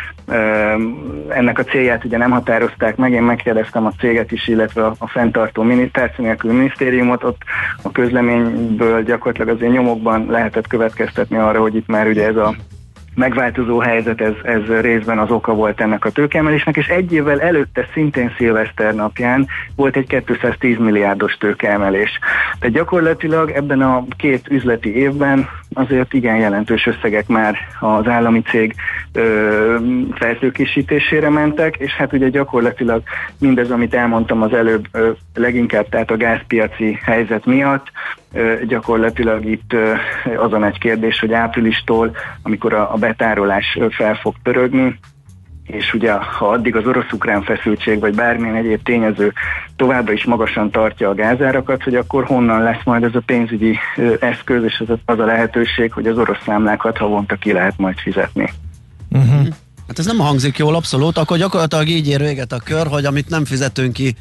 Ennek a célját ugye nem határozták meg, én megkérdeztem a céget is, illetve a fenntartó tárca nélkül minisztériumot, ott a közleményből gyakorlatilag azért nyomokban lehetett következtetni arra, hogy itt már ugye ez a megváltozó helyzet, ez részben az oka volt ennek a tőkeemelésnek, és egy évvel előtte szintén szilveszter napján volt egy 210 milliárdos tőkeemelés. Tehát gyakorlatilag ebben a két üzleti évben azért igen jelentős összegek már az állami cég feltőkésítésére mentek, és hát ugye gyakorlatilag mindez, amit elmondtam az előbb, leginkább tehát a gázpiaci helyzet miatt, gyakorlatilag itt azon egy kérdés, hogy áprilistól, amikor a betárolás fel fog pörögni, és ugye ha addig az orosz-ukrán feszültség, vagy bármilyen egyéb tényező továbbra is magasan tartja a gázárakat, hogy akkor honnan lesz majd ez a pénzügyi eszköz, és az a lehetőség, hogy az orosz számlákat havonta ki lehet majd fizetni. Uh-huh. Hát ez nem hangzik jól, abszolút, akkor gyakorlatilag így ér véget a kör, hogy amit nem fizetünk ki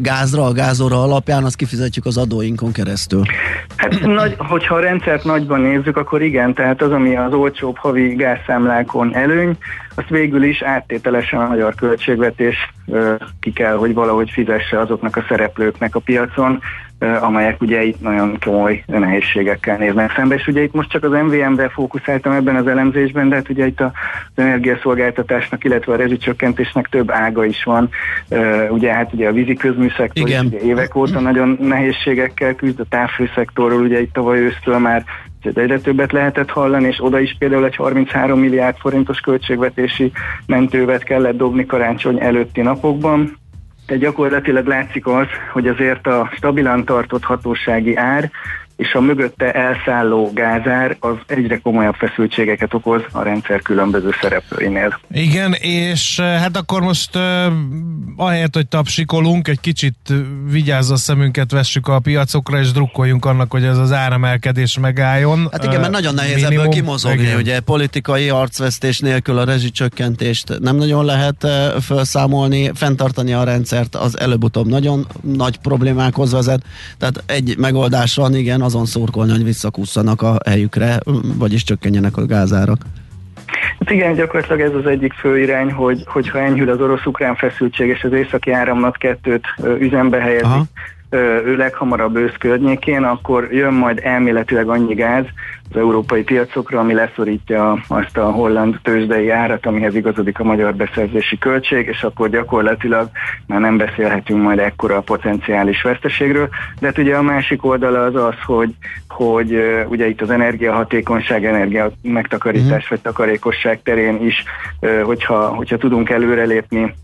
gázra, a gázóra alapján, azt kifizetjük az adóinkon keresztül. Hát hogyha a rendszert nagyban nézzük, akkor igen, tehát az, ami az olcsóbb havi gázszámlákon előny, azt végül is áttételesen a magyar költségvetés ki kell, hogy valahogy fizesse azoknak a szereplőknek a piacon, amelyek ugye itt nagyon komoly nehézségekkel néznek szembe, és ugye itt most csak az MVM-re fókuszáltam ebben az elemzésben, de hát ugye itt az energiaszolgáltatásnak, illetve a rezsicsökkentésnek több ága is van, ugye hát ugye a vízi közműszektor évek óta nagyon nehézségekkel küzd, a távfőszektorról ugye itt tavaly ősztől már egyre többet lehetett hallani, és oda is például egy 33 milliárd forintos költségvetési mentővet kellett dobni karácsony előtti napokban. Tehát gyakorlatilag látszik az, hogy azért a stabilan tartott hatósági ár és a mögötte elszálló gázár az egyre komolyabb feszültségeket okoz a rendszer különböző szereplőinél. Igen, és hát akkor most ahelyett, hogy tapsikolunk, egy kicsit vigyázz a szemünket, vessük a piacokra, és drukkoljunk annak, hogy ez az áremelkedés megálljon. Hát igen, mert nagyon nehéz minimum, ebből kimozogni, igen. Ugye politikai arcvesztés nélkül a rezsicsökkentést nem nagyon lehet felszámolni, fenntartani a rendszert az előbb-utóbb nagyon nagy problémákhoz vezet, tehát egy megoldás van, igen, azon szórkolni, hogy visszakúszanak a helyükre, vagyis csökkenjenek a gázárak. Hát igen, gyakorlatilag ez az egyik fő irány, hogy ha enyhül az orosz-ukrán feszültség, és az északi áramlat 2-t üzembe helyezik, ő leghamarabb ősz környékén, akkor jön majd elméletileg annyi gáz az európai piacokra, ami leszorítja azt a holland tőzsdei árat, amihez igazodik a magyar beszerzési költség, és akkor gyakorlatilag már nem beszélhetünk majd ekkora a potenciális veszteségről. De hát ugye a másik oldala az az, hogy ugye itt az energiahatékonyság, energia megtakarítás vagy takarékosság terén is, hogyha tudunk előrelépni,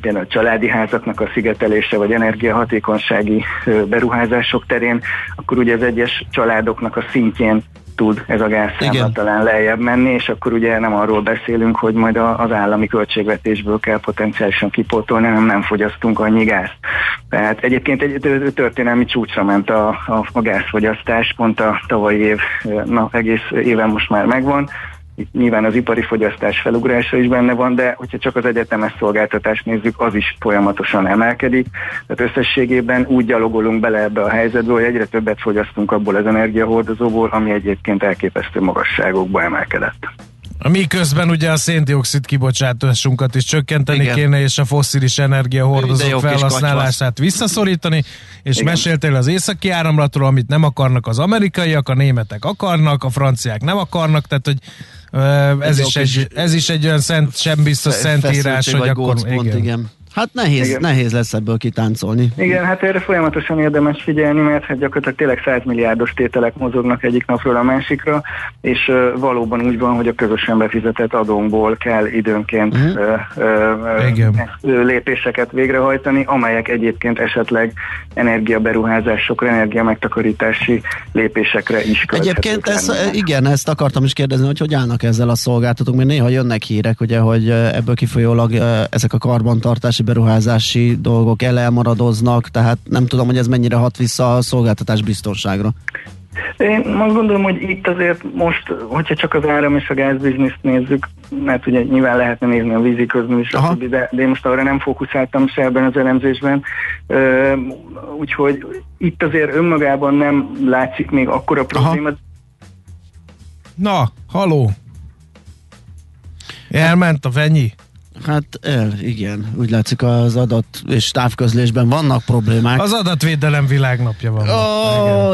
például a családi házaknak a szigetelése, vagy energiahatékonysági beruházások terén, akkor ugye az egyes családoknak a szintjén tud ez a gázszámla talán lejjebb menni, és akkor ugye nem arról beszélünk, hogy majd az állami költségvetésből kell potenciálisan kipótolni, hanem nem fogyasztunk annyi gázt. Tehát egyébként egy történelmi csúcsra ment a gázfogyasztás, pont a tavalyi év, egész éven most már megvan. Itt nyilván az ipari fogyasztás felugrása is benne van, de hogyha csak az egyetemes szolgáltatást nézzük, az is folyamatosan emelkedik. Tehát összességében úgy gyalogolunk bele ebbe a helyzetbe, hogy egyre többet fogyasztunk abból az energiahordozóból, ami egyébként elképesztő magasságokba emelkedett. Miközben ugye a szén-dioxid kibocsátásunkat is csökkenteni kéne, és a fosszilis energiahordozók felhasználását visszaszorítani, és meséltél az északi áramlatról, amit nem akarnak az amerikaiak, a németek akarnak, a franciák nem akarnak, tehát hogy ez is egy olyan sem biztos szentírás, hogy akkor... Pont, igen. Hát nehéz lesz ebből kitáncolni. Igen, hát erre folyamatosan érdemes figyelni, mert hát gyakorlatilag tényleg 100 milliárdos tételek mozognak egyik napról a másikra, és valóban úgy van, hogy a közösen befizetett adónkból kell időnként lépéseket végrehajtani, amelyek egyébként esetleg energiaberuházásokra, energiamegtakarítási lépésekre is köthetők. Egyébként ezt akartam is kérdezni, hogy állnak ezzel a szolgáltatók, mert néha jönnek hírek, ugye, hogy ebből kifolyólag ezek a karbantartási, beruházási dolgok elmaradoznak, tehát nem tudom, hogy ez mennyire hat vissza a szolgáltatás biztonságra. Én azt gondolom, hogy itt azért most, hogyha csak az áram és a gázbizniszt nézzük, mert ugye nyilván lehetne nézni a vízi közműsor, de én most arra nem fókuszáltam se ebben az elemzésben, úgyhogy itt azért önmagában nem látszik még akkora probléma. Na, haló! Elment a Venyi? Hát igen, úgy látszik az adat és távközlésben vannak problémák. Az adatvédelem világnapja van.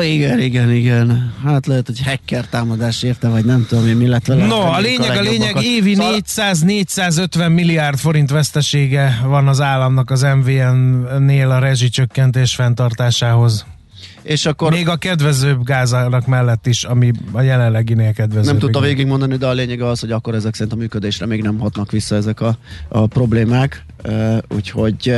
Igen. Hát lehet, hogy hacker támadás érte, vagy nem tudom én, mi lett vele. No, a lényeg, évi 400-450 milliárd forint vesztesége van az államnak az MVM-nél a rezsicsökkentés fenntartásához. És akkor még a kedvezőbb gázárak mellett is, ami a jelenleginél kedvezőbb. Nem tudta végigmondani, de a lényeg az, hogy akkor ezek szerint a működésre még nem hatnak vissza ezek a problémák. Úgyhogy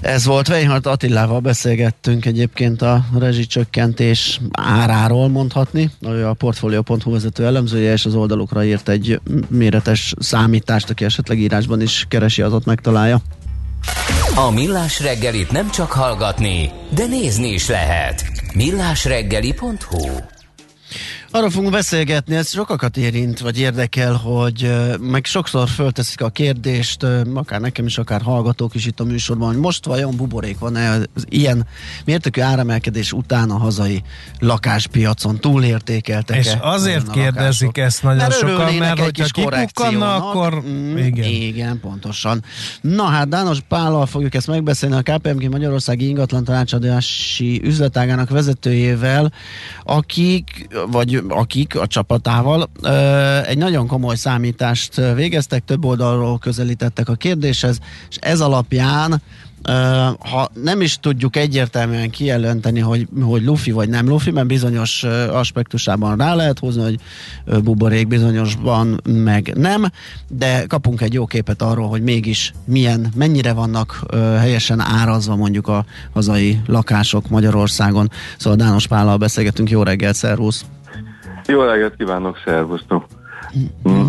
ez volt. Veinhardt Attilával beszélgettünk egyébként a rezsicsökkentés áráról mondhatni. Ő a portfolio.hu vezető elemzője, és az oldalukra írt egy méretes számítást, aki esetleg írásban is keresi, az ott megtalálja. A Millás reggelit nem csak hallgatni, de nézni is lehet. Millásreggeli.hu. Arról fogunk beszélgetni, ez sokakat érint, vagy érdekel, hogy meg sokszor fölteszik a kérdést, akár nekem is, akár hallgatók is itt a műsorban, hogy most vajon buborék van-e az ilyen mértékű áremelkedés után a hazai lakáspiacon, túlértékeltek-e? És azért kérdezik ezt nagyon sokan, mert hogyha kipukkanna, akkor... Igen, pontosan. Na hát, Dános Pállal fogjuk ezt megbeszélni, a KPMG Magyarországi Ingatlan Tanácsadási Üzletágának vezetőjével, akik a csapatával egy nagyon komoly számítást végeztek, több oldalról közelítettek a kérdéshez, és ez alapján, ha nem is tudjuk egyértelműen kijelenteni, hogy lufi vagy nem lufi, mert bizonyos aspektusában rá lehet hozni, hogy buborék, bizonyosban meg nem, de kapunk egy jó képet arról, hogy mégis mennyire vannak helyesen árazva mondjuk a hazai lakások Magyarországon. Szóval Dános Pállal beszélgetünk, jó reggelt, szervusz! Jó reggelt kívánok, szervusztok!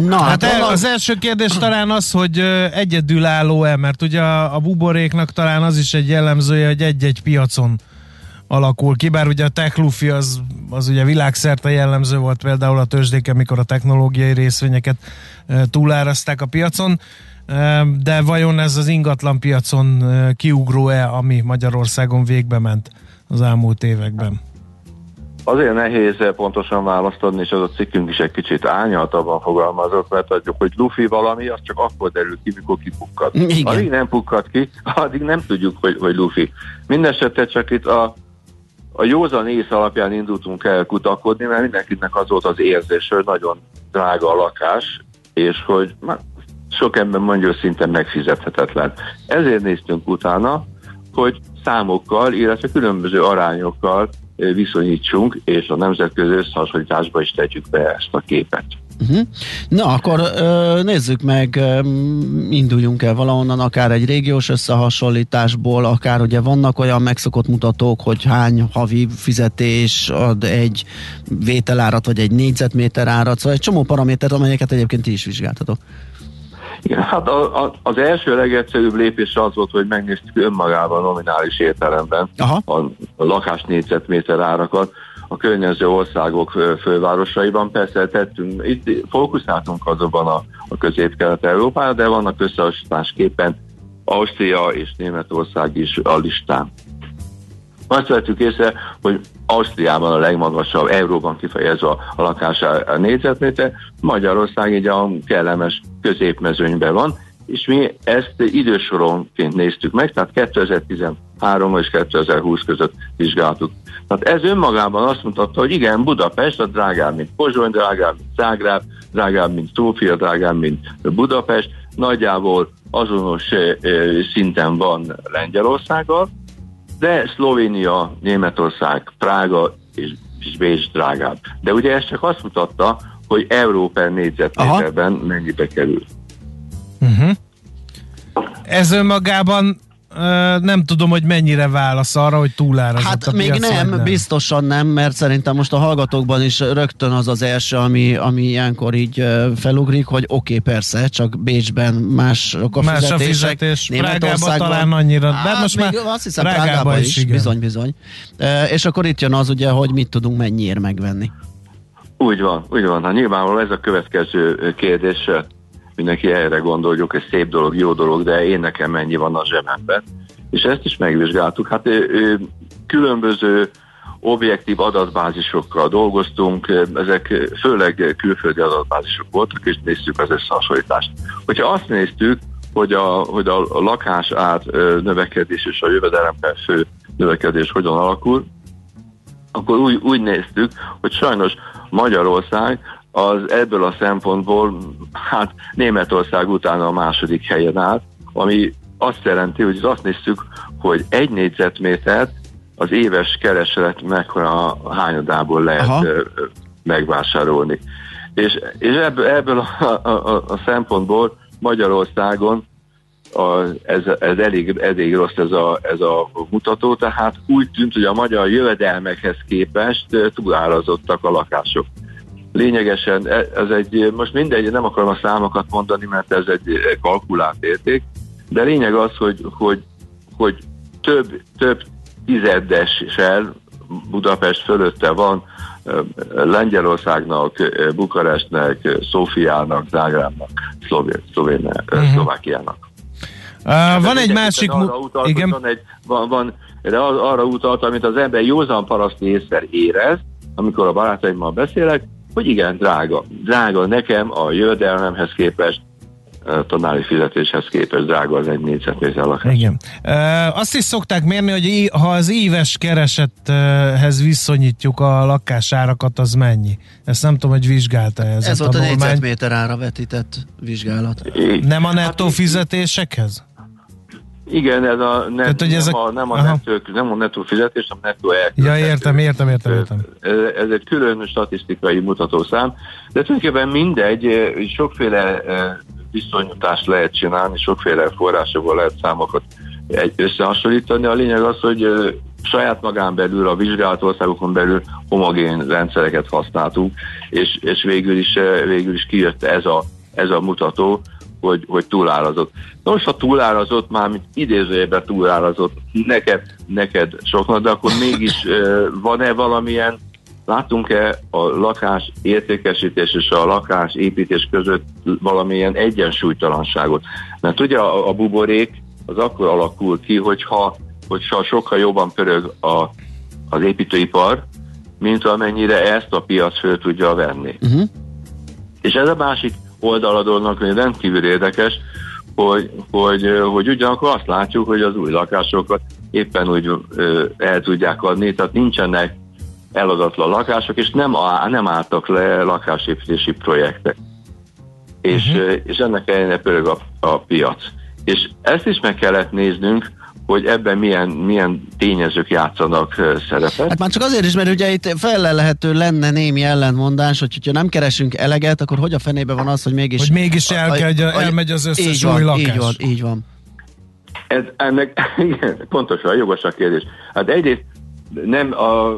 Na, hát az első kérdés talán az, hogy egyedülálló-e, mert ugye a buboréknak talán az is egy jellemzője, hogy egy-egy piacon alakul ki, bár ugye a tech lufi az ugye világszerte jellemző volt például a tőzsdéken, mikor a technológiai részvényeket túlárazták a piacon, de vajon ez az ingatlan piacon kiugró-e, ami Magyarországon végbe ment az elmúlt években? Azért nehéz pontosan választ adni, és az a cikkünk is egy kicsit árnyaltabban fogalmazott, mert adjuk, hogy lufi valami, az csak akkor derül ki, mikor kipukkad. Igen. Addig nem pukkad ki, addig nem tudjuk, hogy lufi. Mindenesetre csak itt a józan ész alapján indultunk el kutakodni, mert mindenkinek az volt az érzés, hogy nagyon drága a lakás, és hogy sok ember mondja, hogy szinte megfizethetetlen. Ezért néztünk utána, hogy számokkal, illetve különböző arányokkal viszonyítsunk, és a nemzetközi összehasonlításba is tegyük be ezt a képet. Uh-huh. Na, akkor nézzük meg, induljunk el valahonnan, akár egy régiós összehasonlításból, akár ugye vannak olyan megszokott mutatók, hogy hány havi fizetés ad egy vételárat, vagy egy négyzetméter árat, szóval egy csomó paramétert, amelyeket egyébként ti is vizsgáltatok. Igen, hát az első legegyszerűbb lépés az volt, hogy megnéztük önmagában nominális értelemben a lakás négyzetméter árakat a környező országok fővárosaiban. Persze tettünk, itt fókuszáltunk azonban a Közép-Kelet-Európára, de vannak összehasonlításképpen Ausztria és Németország is a listán. Azt vettük észre, hogy Ausztriában a legmagasabb, euróban kifejezve a lakás a négyzetméter, Magyarország így a kellemes középmezőnyben van, és mi ezt idősoronként néztük meg, tehát 2013 és 2020 között vizsgáltuk. Tehát ez önmagában azt mutatta, hogy igen, Budapest a drágább, mint Pozsony, drágább, mint Zágráb, drágább, mint Szófia, drágább, mint Budapest, nagyjából azonos szinten van Lengyelországgal, de Szlovénia, Németország, Prága és Bécs drágább. De ugye ez csak azt mutatta, hogy euró per négyzetméterben mennyibe kerül. Uh-huh. Ez önmagában nem tudom, hogy mennyire válasz arra, hogy túlárazott a piac. Hát még nem, biztosan nem, mert szerintem most a hallgatókban is rögtön az az első, ami ilyenkor így felugrik, hogy oké, persze, csak Bécsben más a fizetés, Prágában talán annyira, de most már azt hiszem, Prágában is, bizony. És akkor itt jön az ugye, hogy mit tudunk mennyiért megvenni. Úgy van. Hát nyilvánvalóan ez a következő kérdés, mindenki erre gondoljuk, ez szép dolog, jó dolog, de én nekem mennyi van a zsebemben. És ezt is megvizsgáltuk. Hát különböző objektív adatbázisokkal dolgoztunk, ezek főleg külföldi adatbázisok voltak, és néztük az összehasonlítást. Hogyha azt néztük, hogy a lakásár növekedés és a jövedelem per fő növekedés hogyan alakul, akkor úgy néztük, hogy sajnos Magyarország az ebből a szempontból hát Németország utána a második helyen áll, ami azt jelenti, hogy azt néztük, hogy egy négyzetmétert az éves kereslet mekkora hányadából lehet megvásárolni. És ebből a szempontból Magyarországon ez elég rossz ez a mutató, tehát úgy tűnt, hogy a magyar jövedelmekhez képest túlárazottak a lakások. Lényegesen ez egy, most mindegy, nem akarom a számokat mondani, mert ez egy kalkulált érték, de lényeg az, hogy több tizedessel Budapest fölötte van Lengyelországnak, Bukarestnek, Szófiának, Zágrábnak, Szlovákiának. Van egy másik... Arra utalt, amit az ember józan paraszti észre érez, amikor a barátaimmal beszélek, hogy igen, drága nekem a jövedelmemhez képest, tanári fizetéshez képest drága az egy négyzetméter lakás. Igen. Azt is szokták mérni, hogy ha az éves keresethez viszonyítjuk a lakásárakat, az mennyi? Ezt nem tudom, hogy vizsgálta-e ez a tanulmány. Ez volt a négyzetméter ára vetített vizsgálat. Nem a nettó fizetésekhez? Igen, ez a nem a nettó fizetés, hanem nettó elköltés. Ja, értem. Ez egy külön statisztikai mutatószám, de tulajdonképpen mindegy, sokféle viszonyítást lehet csinálni, sokféle forrásokból lehet számokat összehasonlítani. A lényeg az, hogy saját magán belül, a vizsgált országokon belül homogén rendszereket használtuk, és végül is kijött ez a mutató, hogy túlárazott. Na most, ha túlárazott, mármint idézőjében túlárazott, neked soknak, de akkor mégis van-e valamilyen, látunk-e a lakás értékesítés és a lakás építés között valamilyen egyensúlytalanságot? Mert ugye a buborék az akkor alakul ki, hogyha sokkal jobban pörög az építőipar, mint amennyire ezt a piac föl tudja venni. Uh-huh. És ez a másik oldaladónak rendkívül érdekes, hogy ugyanakkor azt látjuk, hogy az új lakásokat éppen úgy el tudják adni, tehát nincsenek eladatlan lakások, és nem álltak le lakásépítési projektek. Uh-huh. És ennek ellenére pörög a piac. És ezt is meg kellett néznünk, hogy ebben milyen tényezők játszanak szerepet. Hát már csak azért is, mert ugye itt fellelhető lenne némi ellentmondás, hogyha nem keresünk eleget, akkor hogy a fenében van az, hogy mégis... Hogy mégis elmegy az összes új lakás. Így van. Igen, pontosan, jogos a kérdés. Hát egyrészt nem a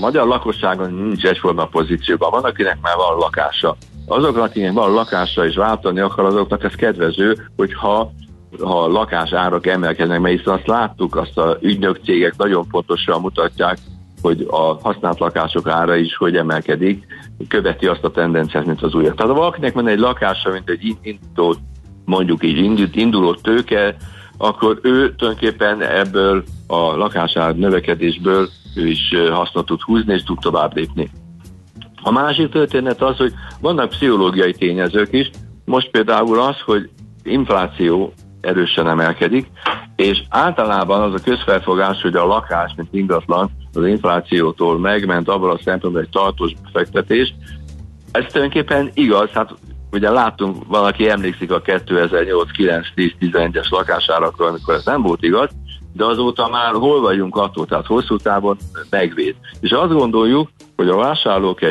magyar lakosságon nincs egyforma pozícióban. Van, akinek már van lakása. Azoknak, akinek van lakása és váltani akar, azoknak ez kedvező, hogyha a lakásárak emelkednek, mert hiszen azt láttuk, azt a ügynök cégek nagyon pontosan mutatják, hogy a használt lakások ára is hogy emelkedik, követi azt a tendenciát, mint az újak. Tehát ha valakinek van egy lakása, mint egy induló tőke, akkor ő tulajdonképpen ebből a lakásár növekedésből ő is hasznot tud húzni, és tud tovább lépni. A másik történet az, hogy vannak pszichológiai tényezők is, most például az, hogy infláció erősen emelkedik, és általában az a közfelfogás, hogy a lakás, mint ingatlan, az inflációtól megment abban a szempontból egy tartós befektetés, ez tulajdonképpen igaz, hát Ugye látunk, valaki emlékszik a 2008-9-10-11-es lakásárakra, amikor ez nem volt igaz, de azóta már hol vagyunk attól, tehát hosszú távon megvéd. És azt gondoljuk, hogy a vásárlók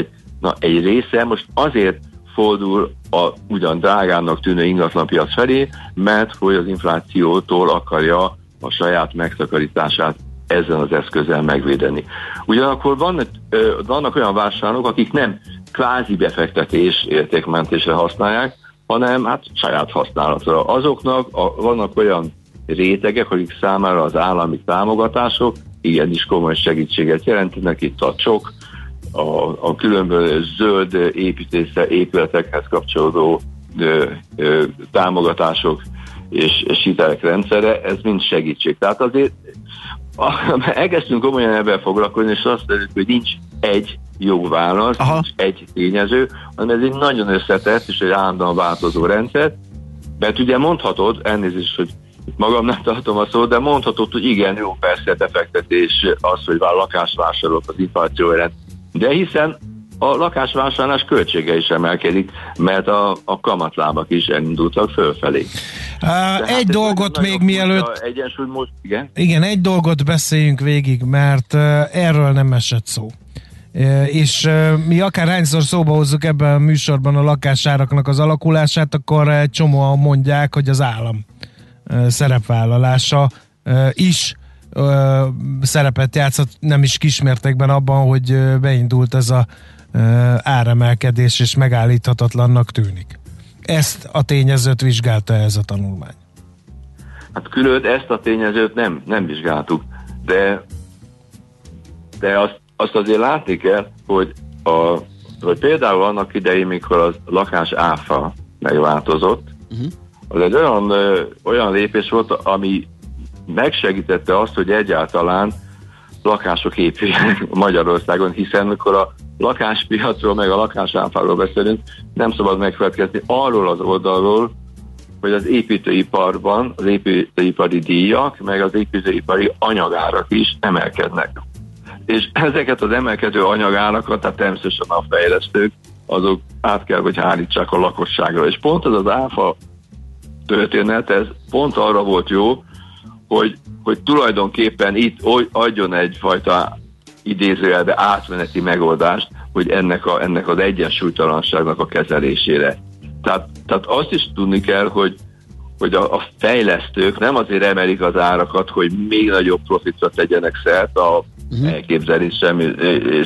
egy része most azért fordul a ugyan drágának tűnő ingatlanpiac felé, mert hogy az inflációtól akarja a saját megtakarítását ezen az eszközzel megvédeni. Ugyanakkor vannak olyan vásárlók, akik nem kvázi befektetés értékmentésre használják, hanem hát saját használatra. Azoknak vannak olyan rétegek, akik számára az állami támogatások igenis komoly segítséget jelentenek, itt a csok, a különböző zöld épületekhez kapcsolódó támogatások és hitelek rendszere, ez mind segítség. Tehát azért elkezdtünk komolyan ebben foglalkozni, és azt mondjuk, hogy nincs egy jó válasz, aha, nincs egy tényező, hanem ez egy nagyon összetett és egy állandóan változó rendszer, mert ugye mondhatod, elnézést, hogy magamnál tartom a szót, de mondhatod, hogy igen, jó, persze, befektetés az, hogy már lakásvásárolok az infláció ellen, de hiszen a lakásvásárlás költsége is emelkedik, mert a kamatlábak is elindultak fölfelé. Egy dolgot még mielőtt... Egyensúly most, igen? Igen, egy dolgot beszéljünk végig, mert erről nem esett szó. És mi akárhányszor szóba hozzuk ebben a műsorban a lakásáraknak az alakulását, akkor egy csomóan mondják, hogy az állam szerepvállalása is szerepet játszott, nem is kismértékben abban, hogy beindult ez a áremelkedés, és megállíthatatlannak tűnik. Ezt a tényezőt vizsgálta ez a tanulmány? Hát külön ezt a tényezőt nem vizsgáltuk, de azt azért látni kell, hogy, hogy például annak idején, mikor a lakás áfa megváltozott, az egy olyan lépés volt, ami megsegítette azt, hogy egyáltalán lakások épüljenek Magyarországon, hiszen mikor a lakáspiacról meg a lakásáfáról beszélünk, nem szabad megfelelkezni arról az oldalról, hogy az építőiparban az építőipari díjak, meg az építőipari anyagárak is emelkednek. És ezeket az emelkedő anyagárakat, tehát természetesen a fejlesztők, azok át kell, hogy hárítsák a lakosságra. És pont ez az áfa történet, ez pont arra volt jó, hogy tulajdonképpen itt adjon egyfajta idézőjelbe átmeneti megoldást, hogy ennek az egyensúlytalanságnak a kezelésére. Tehát azt is tudni kell, hogy a fejlesztők nem azért emelik az árakat, hogy még nagyobb profitra tegyenek szert, a elképzelésem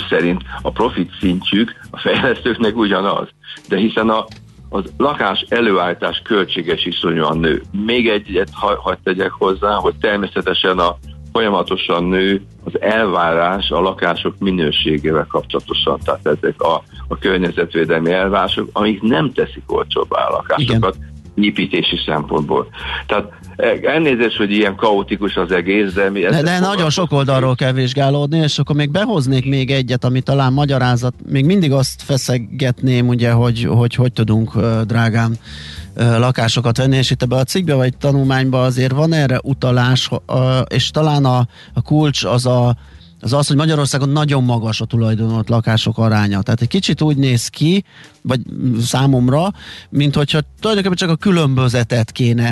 szerint a profit szintjük a fejlesztőknek ugyanaz. De hiszen a lakás előállítás költséges iszonyúan nő. Még egyet hadd tegyek hozzá, hogy természetesen folyamatosan nő az elvárás a lakások minőségével kapcsolatosan. Tehát ezek a környezetvédelmi elvárások, amik nem teszik olcsóbbá a lakásokat, igen, építési szempontból. Tehát elnézést, hogy ilyen kaotikus az egész, de... De nagyon sok oldalról kell vizsgálódni, és akkor még behoznék még egyet, ami talán magyarázat. Még mindig azt feszegetném, ugye, hogy tudunk drágán lakásokat venni, és itt ebben a cikkben vagy tanulmányban azért van erre utalás, és talán a kulcs az, hogy Magyarországon nagyon magas a tulajdonolt lakások aránya. Tehát egy kicsit úgy néz ki, vagy számomra, mint hogyha tulajdonképpen csak a különbözetet kéne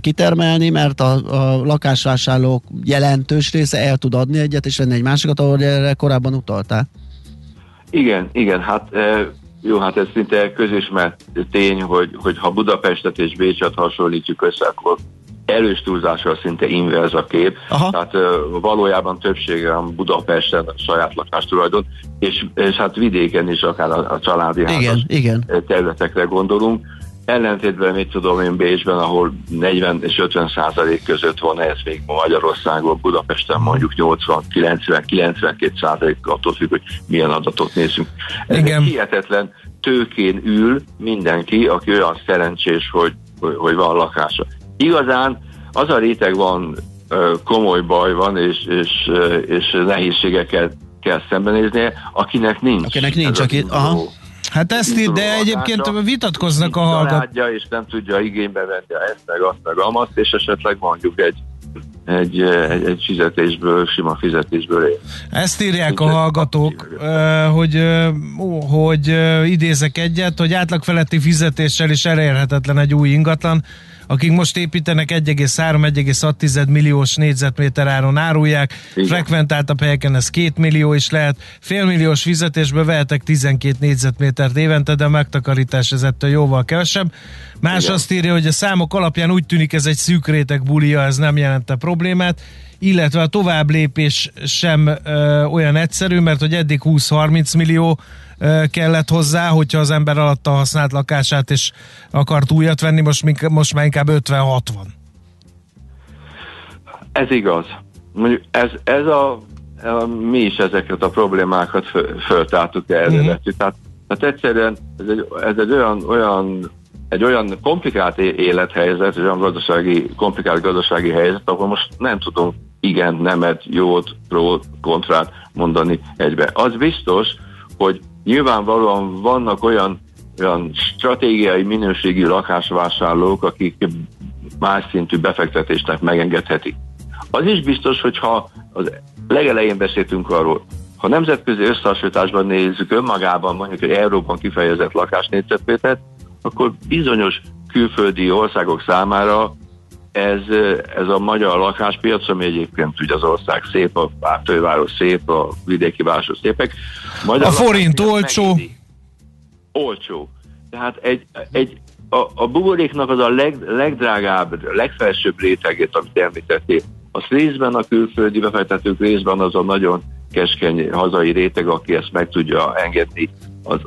kitermelni, mert a lakásvásárlók jelentős része el tud adni egyet, és venni egy másikat, ahogy erre korábban utaltál. Igen, hát ez szinte közismert tény, hogy ha Budapestet és Bécset hasonlítjuk össze, akkor elős túlzással szinte inverz a kép. Aha. Tehát valójában többsége Budapesten a saját lakástulajdon, és hát vidéken is akár a családi házas területekre gondolunk. Ellentétben, mit tudom én, Bécsben, ahol 40% és 50% között van, ez még Magyarországon, Budapesten mondjuk 80-90-92%, attól függ, hogy milyen adatot nézünk. Igen. Ez hihetetlen tőkén ül mindenki, aki olyan szerencsés, hogy van lakása. Igazán az a réteg van, komoly baj van, és nehézségeket kell szembenéznie, akinek nincs. Hát ezt így, de egyébként vitatkoznak a hallgatók. És nem tudja igénybe venni ezt, meg azt, meg amazt, és esetleg mondjuk egy egy fizetésből, sima fizetésből él. Ezt írják a hallgatók, hogy idézek egyet, hogy átlagfeletti fizetéssel is elérhetetlen egy új ingatlan. Akik most építenek 1,3-1,6 milliós négyzetméter áron árulják, frekventáltabb helyeken ez 2 millió is lehet, félmilliós fizetésbe vehetek 12 négyzetmétert évente, de a megtakarítás ez ettől jóval kevesebb. Más igen. Azt írja, hogy a számok alapján úgy tűnik ez egy szűk réteg bulia, ez nem jelente problémát, illetve a tovább lépés sem olyan egyszerű, mert hogy eddig 20-30 millió kellett hozzá, hogyha az ember alatta használt lakását és akart újat venni, most már inkább 50-60. Ez igaz. Mondjuk ez a mi is ezeket a problémákat föltártuk eredetileg. Tehát egyszerűen ez egy olyan komplikált élethelyzet, olyan komplikált gazdasági helyzet, ahol most nem tudom igen, nemet, jót, prót, kontrát mondani egybe. Az biztos, hogy nyilvánvalóan vannak olyan stratégiai minőségi lakásvásárlók, akik más szintű befektetésnek megengedhetik. Az is biztos, hogyha az legelején beszéltünk arról, ha nemzetközi összehasonlításban nézzük önmagában, mondjuk egy Euróban kifejezett lakásnégyzetmétert, akkor bizonyos külföldi országok számára ez a magyar lakáspiac, ami egyébként ugye az ország szép, a főváros szép, a vidéki városok szépek. A forint olcsó. Olcsó. Tehát a buboréknak az a legdrágább, legfelsőbb rétegét, amit említettél, az részben a külföldi befektetők, részben az a nagyon keskeny hazai réteg, aki ezt meg tudja engedni, az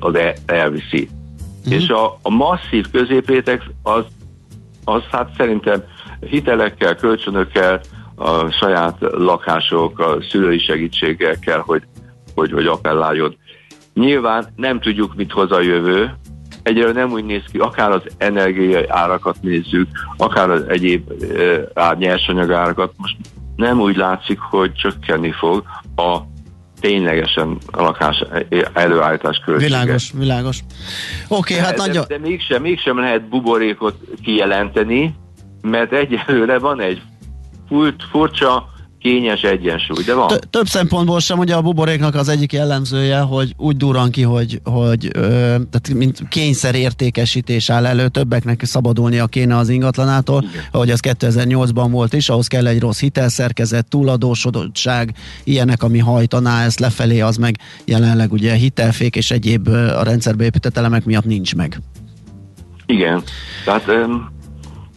elviszi. Mm-hmm. És a masszív középréteg az hát szerintem hitelekkel, kölcsönökkel, a saját lakások, a szülői segítséggel kell, hogy appelláljon. Nyilván nem tudjuk, mit hoz a jövő. Egyelőre nem úgy néz ki, akár az energiai árakat nézzük, akár az egyéb nyersanyag árakat. Most nem úgy látszik, hogy csökkenni fog a ténylegesen a lakás előállítás költsége. Világos. Oké, hát de mégsem lehet buborékot kijelenteni, mert egyelőre van egy furcsa, kényes egyensúly, de van. Több szempontból sem, ugye a buboréknak az egyik jellemzője, hogy úgy durran ki, hogy tehát mint kényszerértékesítés áll elő, többeknek szabadulnia kéne az ingatlanától, ahogy az 2008-ban volt is, ahhoz kell egy rossz hitelszerkezet, túladósodottság, ilyenek, ami hajtaná ezt lefelé, az meg jelenleg ugye hitelfék és egyéb a rendszerbe épített elemek miatt nincs meg. Igen, tehát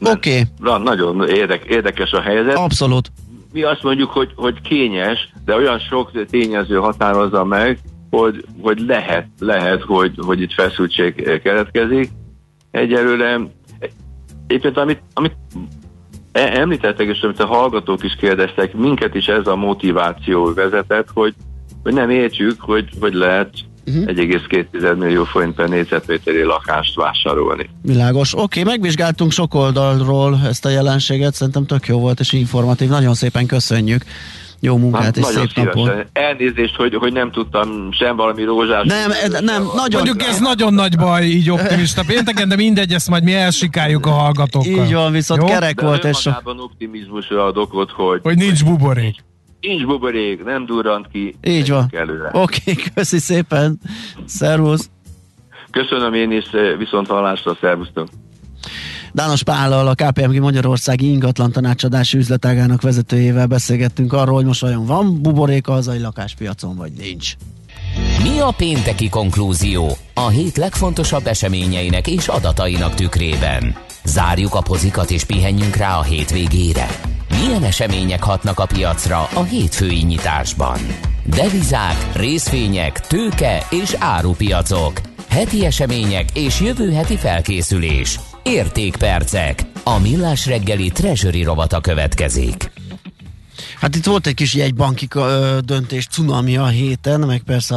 oké. Nagyon érdekes a helyzet. Abszolút. Mi azt mondjuk, hogy kényes, de olyan sok tényező határozza meg, hogy lehet, hogy itt feszültség keletkezik. Egyelőre éppen amit említettek, és amit a hallgatók is kérdeztek, minket is ez a motiváció vezetett, hogy nem értjük, hogy lehet 1,2 millió forint per négyzetméteri lakást vásárolni. Világos. Oké, megvizsgáltunk sok oldalról ezt a jelenséget, szerintem tök jó volt és informatív. Nagyon szépen köszönjük. Jó munkát és szép napot. Elnézést, hogy nem tudtam sem valami rózsás. Nem, mondjuk ez nagyon nagy baj, így optimista pénteken, de mindegy, ezt majd mi elsikáljuk a hallgatókkal. Így van, viszont jó? Kerek de volt. És optimizmusra ad okot, hogy nincs buborék. Nincs buborék, nem durrant ki. Így van. Oké, köszi szépen. Szervusz. Köszönöm én is, viszont hallásra, szervusztok. Dános Pállal, a KPMG Magyarországi ingatlan tanácsadási üzletágának vezetőjével beszélgettünk arról, hogy most vajon van buborék a hazai lakáspiacon, vagy nincs. Mi a pénteki konklúzió? A hét legfontosabb eseményeinek és adatainak tükrében. Zárjuk a pozikat és pihenjünk rá a hétvégére. Milyen események hatnak a piacra a hétfői nyitásban? Devizák, részvények, tőke és árupiacok. Heti események és jövő heti felkészülés. Értékpercek. A Millás reggeli Treasury rovata következik. Hát itt volt egy kis jegybanki döntés cunami a héten, meg persze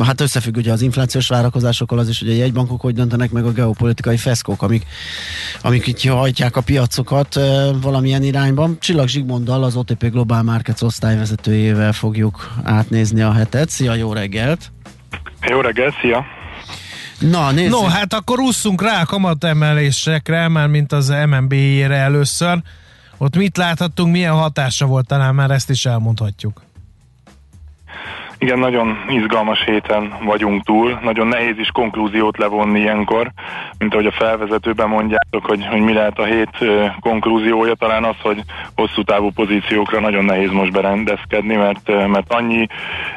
hát összefügg ugye az inflációs várakozásokkal az is, hogy a jegybankok hogy döntenek, meg a geopolitikai feszkók, amik itt hajtják a piacokat valamilyen irányban. Csillag Zsigmonddal, az OTP Global Markets osztályvezetőjével fogjuk átnézni a hetet. Szia, jó reggelt! Jó reggelt, szia! Na, nézzük! No, hát akkor ússzunk rá a kamatemelésekre, mármint az MNB-jére először. Ott mit láthattunk, milyen hatása volt, talán már ezt is elmondhatjuk. Igen, nagyon izgalmas héten vagyunk túl, nagyon nehéz is konklúziót levonni ilyenkor, mint ahogy a felvezetőben mondjátok, hogy mi lehet a hét konklúziója, talán az, hogy hosszú távú pozíciókra nagyon nehéz most berendezkedni, mert annyi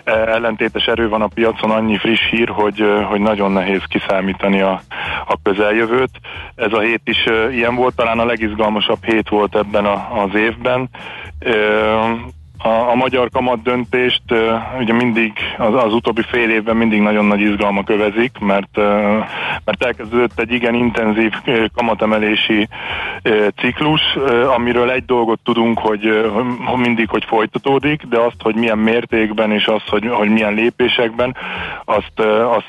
ellentétes erő van a piacon, annyi friss hír, hogy nagyon nehéz kiszámítani a közeljövőt. Ez a hét is ilyen volt, talán a legizgalmasabb hét volt ebben az évben. A magyar kamat döntést ugye mindig az utóbbi fél évben mindig nagyon nagy izgalma kövezik, mert elkezdődött egy igen intenzív kamatemelési ciklus, amiről egy dolgot tudunk, hogy mindig, hogy folytatódik, de azt, hogy milyen mértékben és azt, hogy milyen lépésekben,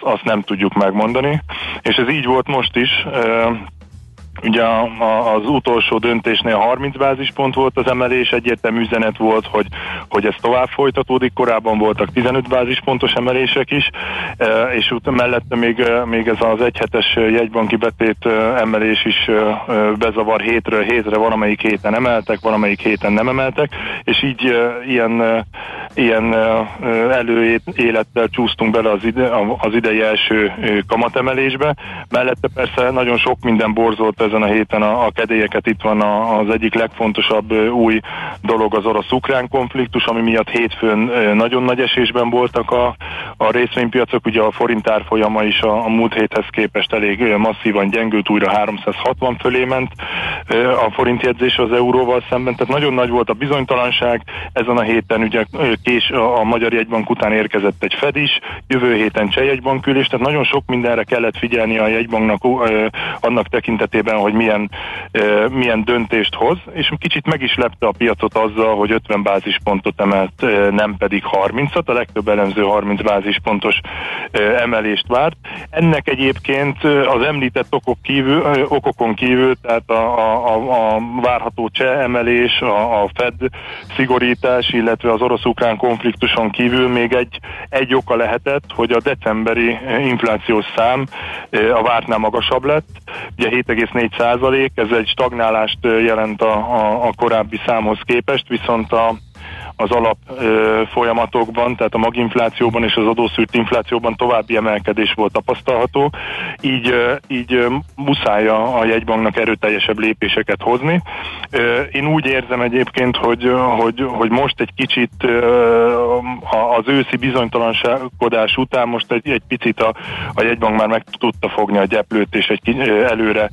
azt nem tudjuk megmondani. És ez így volt most is. Ugye az utolsó döntésnél 30 bázispont volt az emelés, egyértelmű üzenet volt, hogy ez tovább folytatódik, korábban voltak 15 bázispontos emelések is, és mellette még ez az egyhetes jegybanki betét emelés is bezavar hétről hétre, valamelyik héten emeltek, valamelyik héten nem emeltek, és így ilyen előélettel csúsztunk bele az idei első kamatemelésbe, mellette persze nagyon sok minden borzolt ezen a héten a kedélyeket. Itt van az egyik legfontosabb új dolog, az orosz-ukrán konfliktus, ami miatt hétfőn nagyon nagy esésben voltak a részvénypiacok, ugye a forint árfolyama is a múlt héthez képest elég masszívan gyengült, újra 360 fölé ment a forintjegyzés az euróval szemben, tehát nagyon nagy volt a bizonytalanság ezen a héten, ugye a Magyar Jegybank után érkezett egy Fed is, jövő héten Cseh jegybank ülés, tehát nagyon sok mindenre kellett figyelni a jegybanknak annak tekintetében, hogy milyen döntést hoz, és kicsit meg is lepte a piacot azzal, hogy 50 bázispontot emelt, nem pedig 30-at, a legtöbb elemző 30 bázispontos emelést várt. Ennek egyébként az említett okokon kívül, tehát a várható cseh emelés, a Fed szigorítás, illetve az orosz-ukrán konfliktuson kívül még egy oka lehetett, hogy a decemberi inflációs szám a vártnál magasabb lett, ugye 7,4%, ez egy stagnálást jelent a korábbi számhoz képest, viszont az alap folyamatokban, tehát a maginflációban és az adószűrt inflációban további emelkedés volt tapasztalható, így muszáj a jegybanknak erőteljesebb lépéseket hozni. Én úgy érzem egyébként, hogy most egy kicsit az őszi bizonytalanságodás után most egy picit a jegybank már meg tudta fogni a gyeplőt, és előre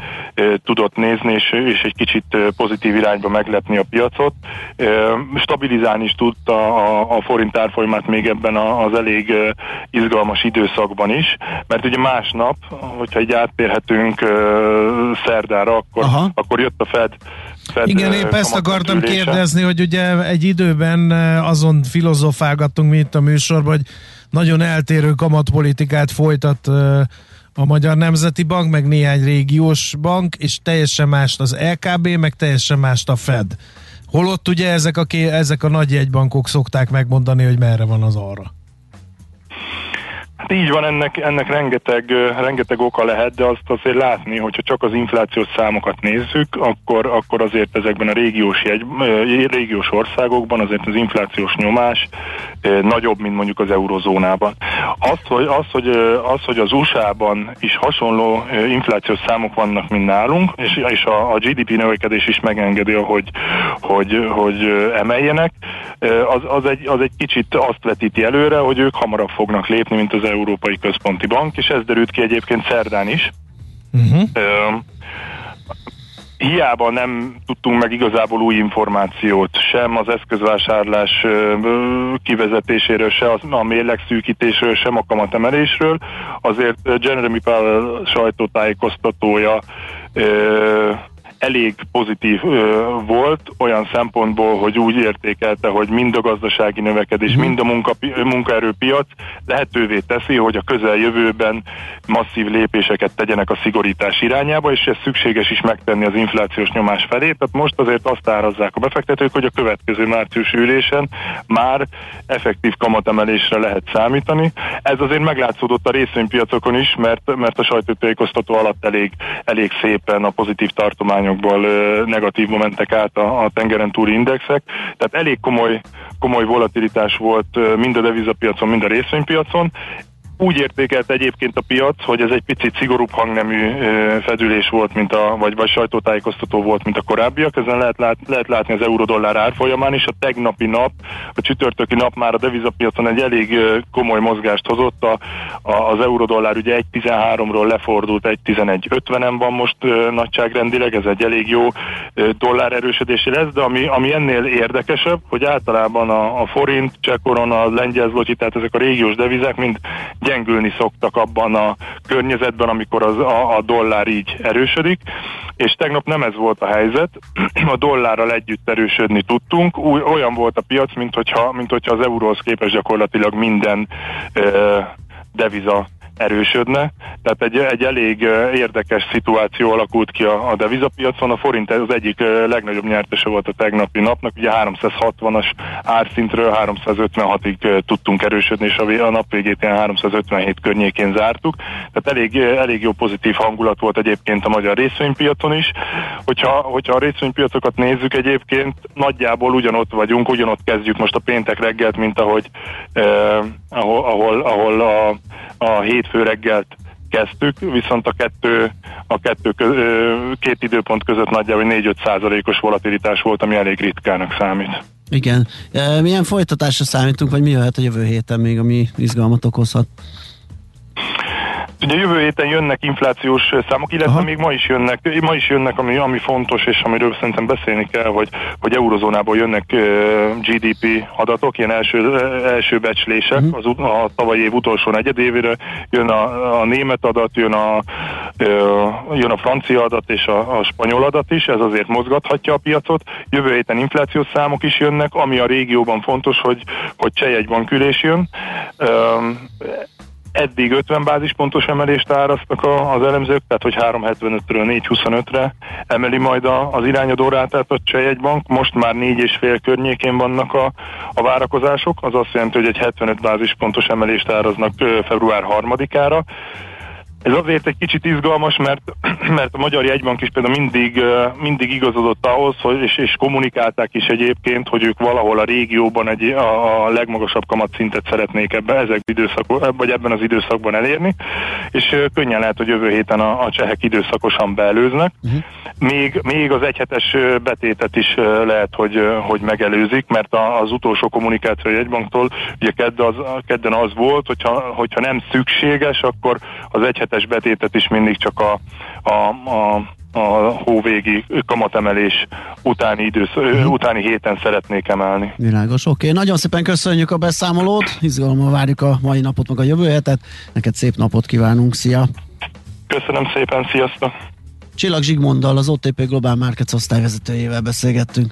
tudott nézni, és egy kicsit pozitív irányba meglepni a piacot. Stabilizálni is tudta a forint árfolyamát még ebben az elég izgalmas időszakban is, mert ugye másnap, hogyha így áttérhetünk szerdára, akkor jött a Fed. Igen, épp ezt akartam kérdezni, hogy ugye egy időben azon filozofálgattunk mi itt a műsorban, hogy nagyon eltérő kamatpolitikát folytat a Magyar Nemzeti Bank, meg néhány régiós bank, és teljesen mást az LKB, meg teljesen mást a Fed. Holott ugye ezek a nagy jegybankok szokták megmondani, hogy merre van az arra. Hát így van, ennek rengeteg oka lehet, de azt azért látni, hogyha csak az inflációs számokat nézzük, akkor azért ezekben a régiós országokban azért az inflációs nyomás nagyobb, mint mondjuk az eurozónában. Az, hogy az USA-ban is hasonló inflációs számok vannak, mint nálunk, és a GDP növekedés is megengedi, hogy emeljenek, az egy kicsit azt vetíti előre, hogy ők hamarabb fognak lépni, mint az Európai Központi Bank, és ez derült ki egyébként szerdán is. Uh-huh. Hiába nem tudtunk meg igazából új információt, sem az eszközvásárlás kivezetéséről, sem a mérlegszűkítésről, sem a kamatemelésről, azért Jeremy Powell sajtótájékoztatója elég pozitív volt olyan szempontból, hogy úgy értékelte, hogy mind a gazdasági növekedés, mind a munkaerőpiac lehetővé teszi, hogy a közeljövőben masszív lépéseket tegyenek a szigorítás irányába, és ez szükséges is megtenni az inflációs nyomás felé. Tehát most azért azt árazzák a befektetők, hogy a következő március ülésen már effektív kamatemelésre lehet számítani. Ez azért meglátszódott a részvénypiacokon is, mert a sajtótájékoztató alatt elég szépen a pozitív tartományok arányokban negatív mentek át a tengeren túli indexek, tehát elég komoly volatilitás volt mind a devizapiacon, mind a részvénypiacon. Úgy értékelt egyébként a piac, hogy ez egy picit szigorúbb hangnemű fedülés volt, mint vagy sajtótájékoztató volt, mint a korábbiak. Ezen lehet látni az euró-dollár árfolyamán is. A tegnapi nap, a csütörtöki nap már a devizapiacon egy elég komoly mozgást hozott. Az euró-dollár ugye 1.13-ról lefordult, 1.11.50-en van most nagyságrendileg, ez egy elég jó dollár erősödési lesz, de ami ennél érdekesebb, hogy általában a forint, csehkorona, a lengyel zloty, tehát ezek a régiós devizák mind gyengülni szoktak abban a környezetben, amikor a dollár így erősödik, és tegnap nem ez volt a helyzet, a dollárral együtt erősödni tudtunk, olyan volt a piac, mint hogyha az euróhoz képest gyakorlatilag minden deviza erősödne, tehát egy elég érdekes szituáció alakult ki a devizapiacon, a forint az egyik legnagyobb nyertese volt a tegnapi napnak, ugye 360-as árszintről 356-ig tudtunk erősödni, és a nap végét ilyen 357 környékén zártuk, tehát elég jó pozitív hangulat volt egyébként a magyar részvénypiacon is, hogyha a részvénypiacokat nézzük egyébként, nagyjából ugyanott vagyunk, ugyanott kezdjük most a péntek reggelt, mint ahogy ahol a hétfő reggelt kezdtük, viszont két időpont között nagyjából 4-5%-os volatilitás volt, ami elég ritkának számít. Igen. Milyen folytatásra számítunk, vagy mi jöhet a jövő héten még, ami izgalmat okozhat? Ugye jövő héten jönnek inflációs számok, illetve Aha. még ma is jönnek, ami fontos, és amiről szerintem beszélni kell, hogy eurozónából jönnek GDP adatok, ilyen első becslések, a tavalyi év utolsó negyedévére jön a német adat, jön a francia adat és a spanyol adat is, ez azért mozgathatja a piacot. Jövő héten inflációs számok is jönnek, ami a régióban fontos, hogy csehjegybankülés jön. Eddig 50 bázispontos emelést árasztak az elemzők, tehát hogy 3,75-ről 4,25-re emeli majd az irányadó rátát a Csehjegybank. Most már 4,5 környékén vannak a várakozások, az azt jelenti, hogy egy 75 bázispontos emelést áraznak február 3-ára. Ez azért egy kicsit izgalmas, mert a Magyar Jegybank is például mindig igazodott ahhoz, és kommunikálták is egyébként, hogy ők valahol a régióban a legmagasabb kamatszintet szeretnék ebben az időszakban elérni, és könnyen lehet, hogy jövő héten a csehek időszakosan beelőznek. Még az egyhetes betétet is lehet, hogy megelőzik, mert az utolsó kommunikáció a jegybanktól ugye kedden az volt, hogyha nem szükséges, akkor az egyhetes betétet is mindig csak a hóvégi kamatemelés utáni héten szeretnék emelni. Világos, oké. Nagyon szépen köszönjük a beszámolót, izgalommal várjuk a mai napot, meg a jövő hetet. Neked szép napot kívánunk, szia! Köszönöm szépen, sziasztok! Csillag Zsigmonddal, az OTP Global Markets osztályvezetőjével beszélgettünk.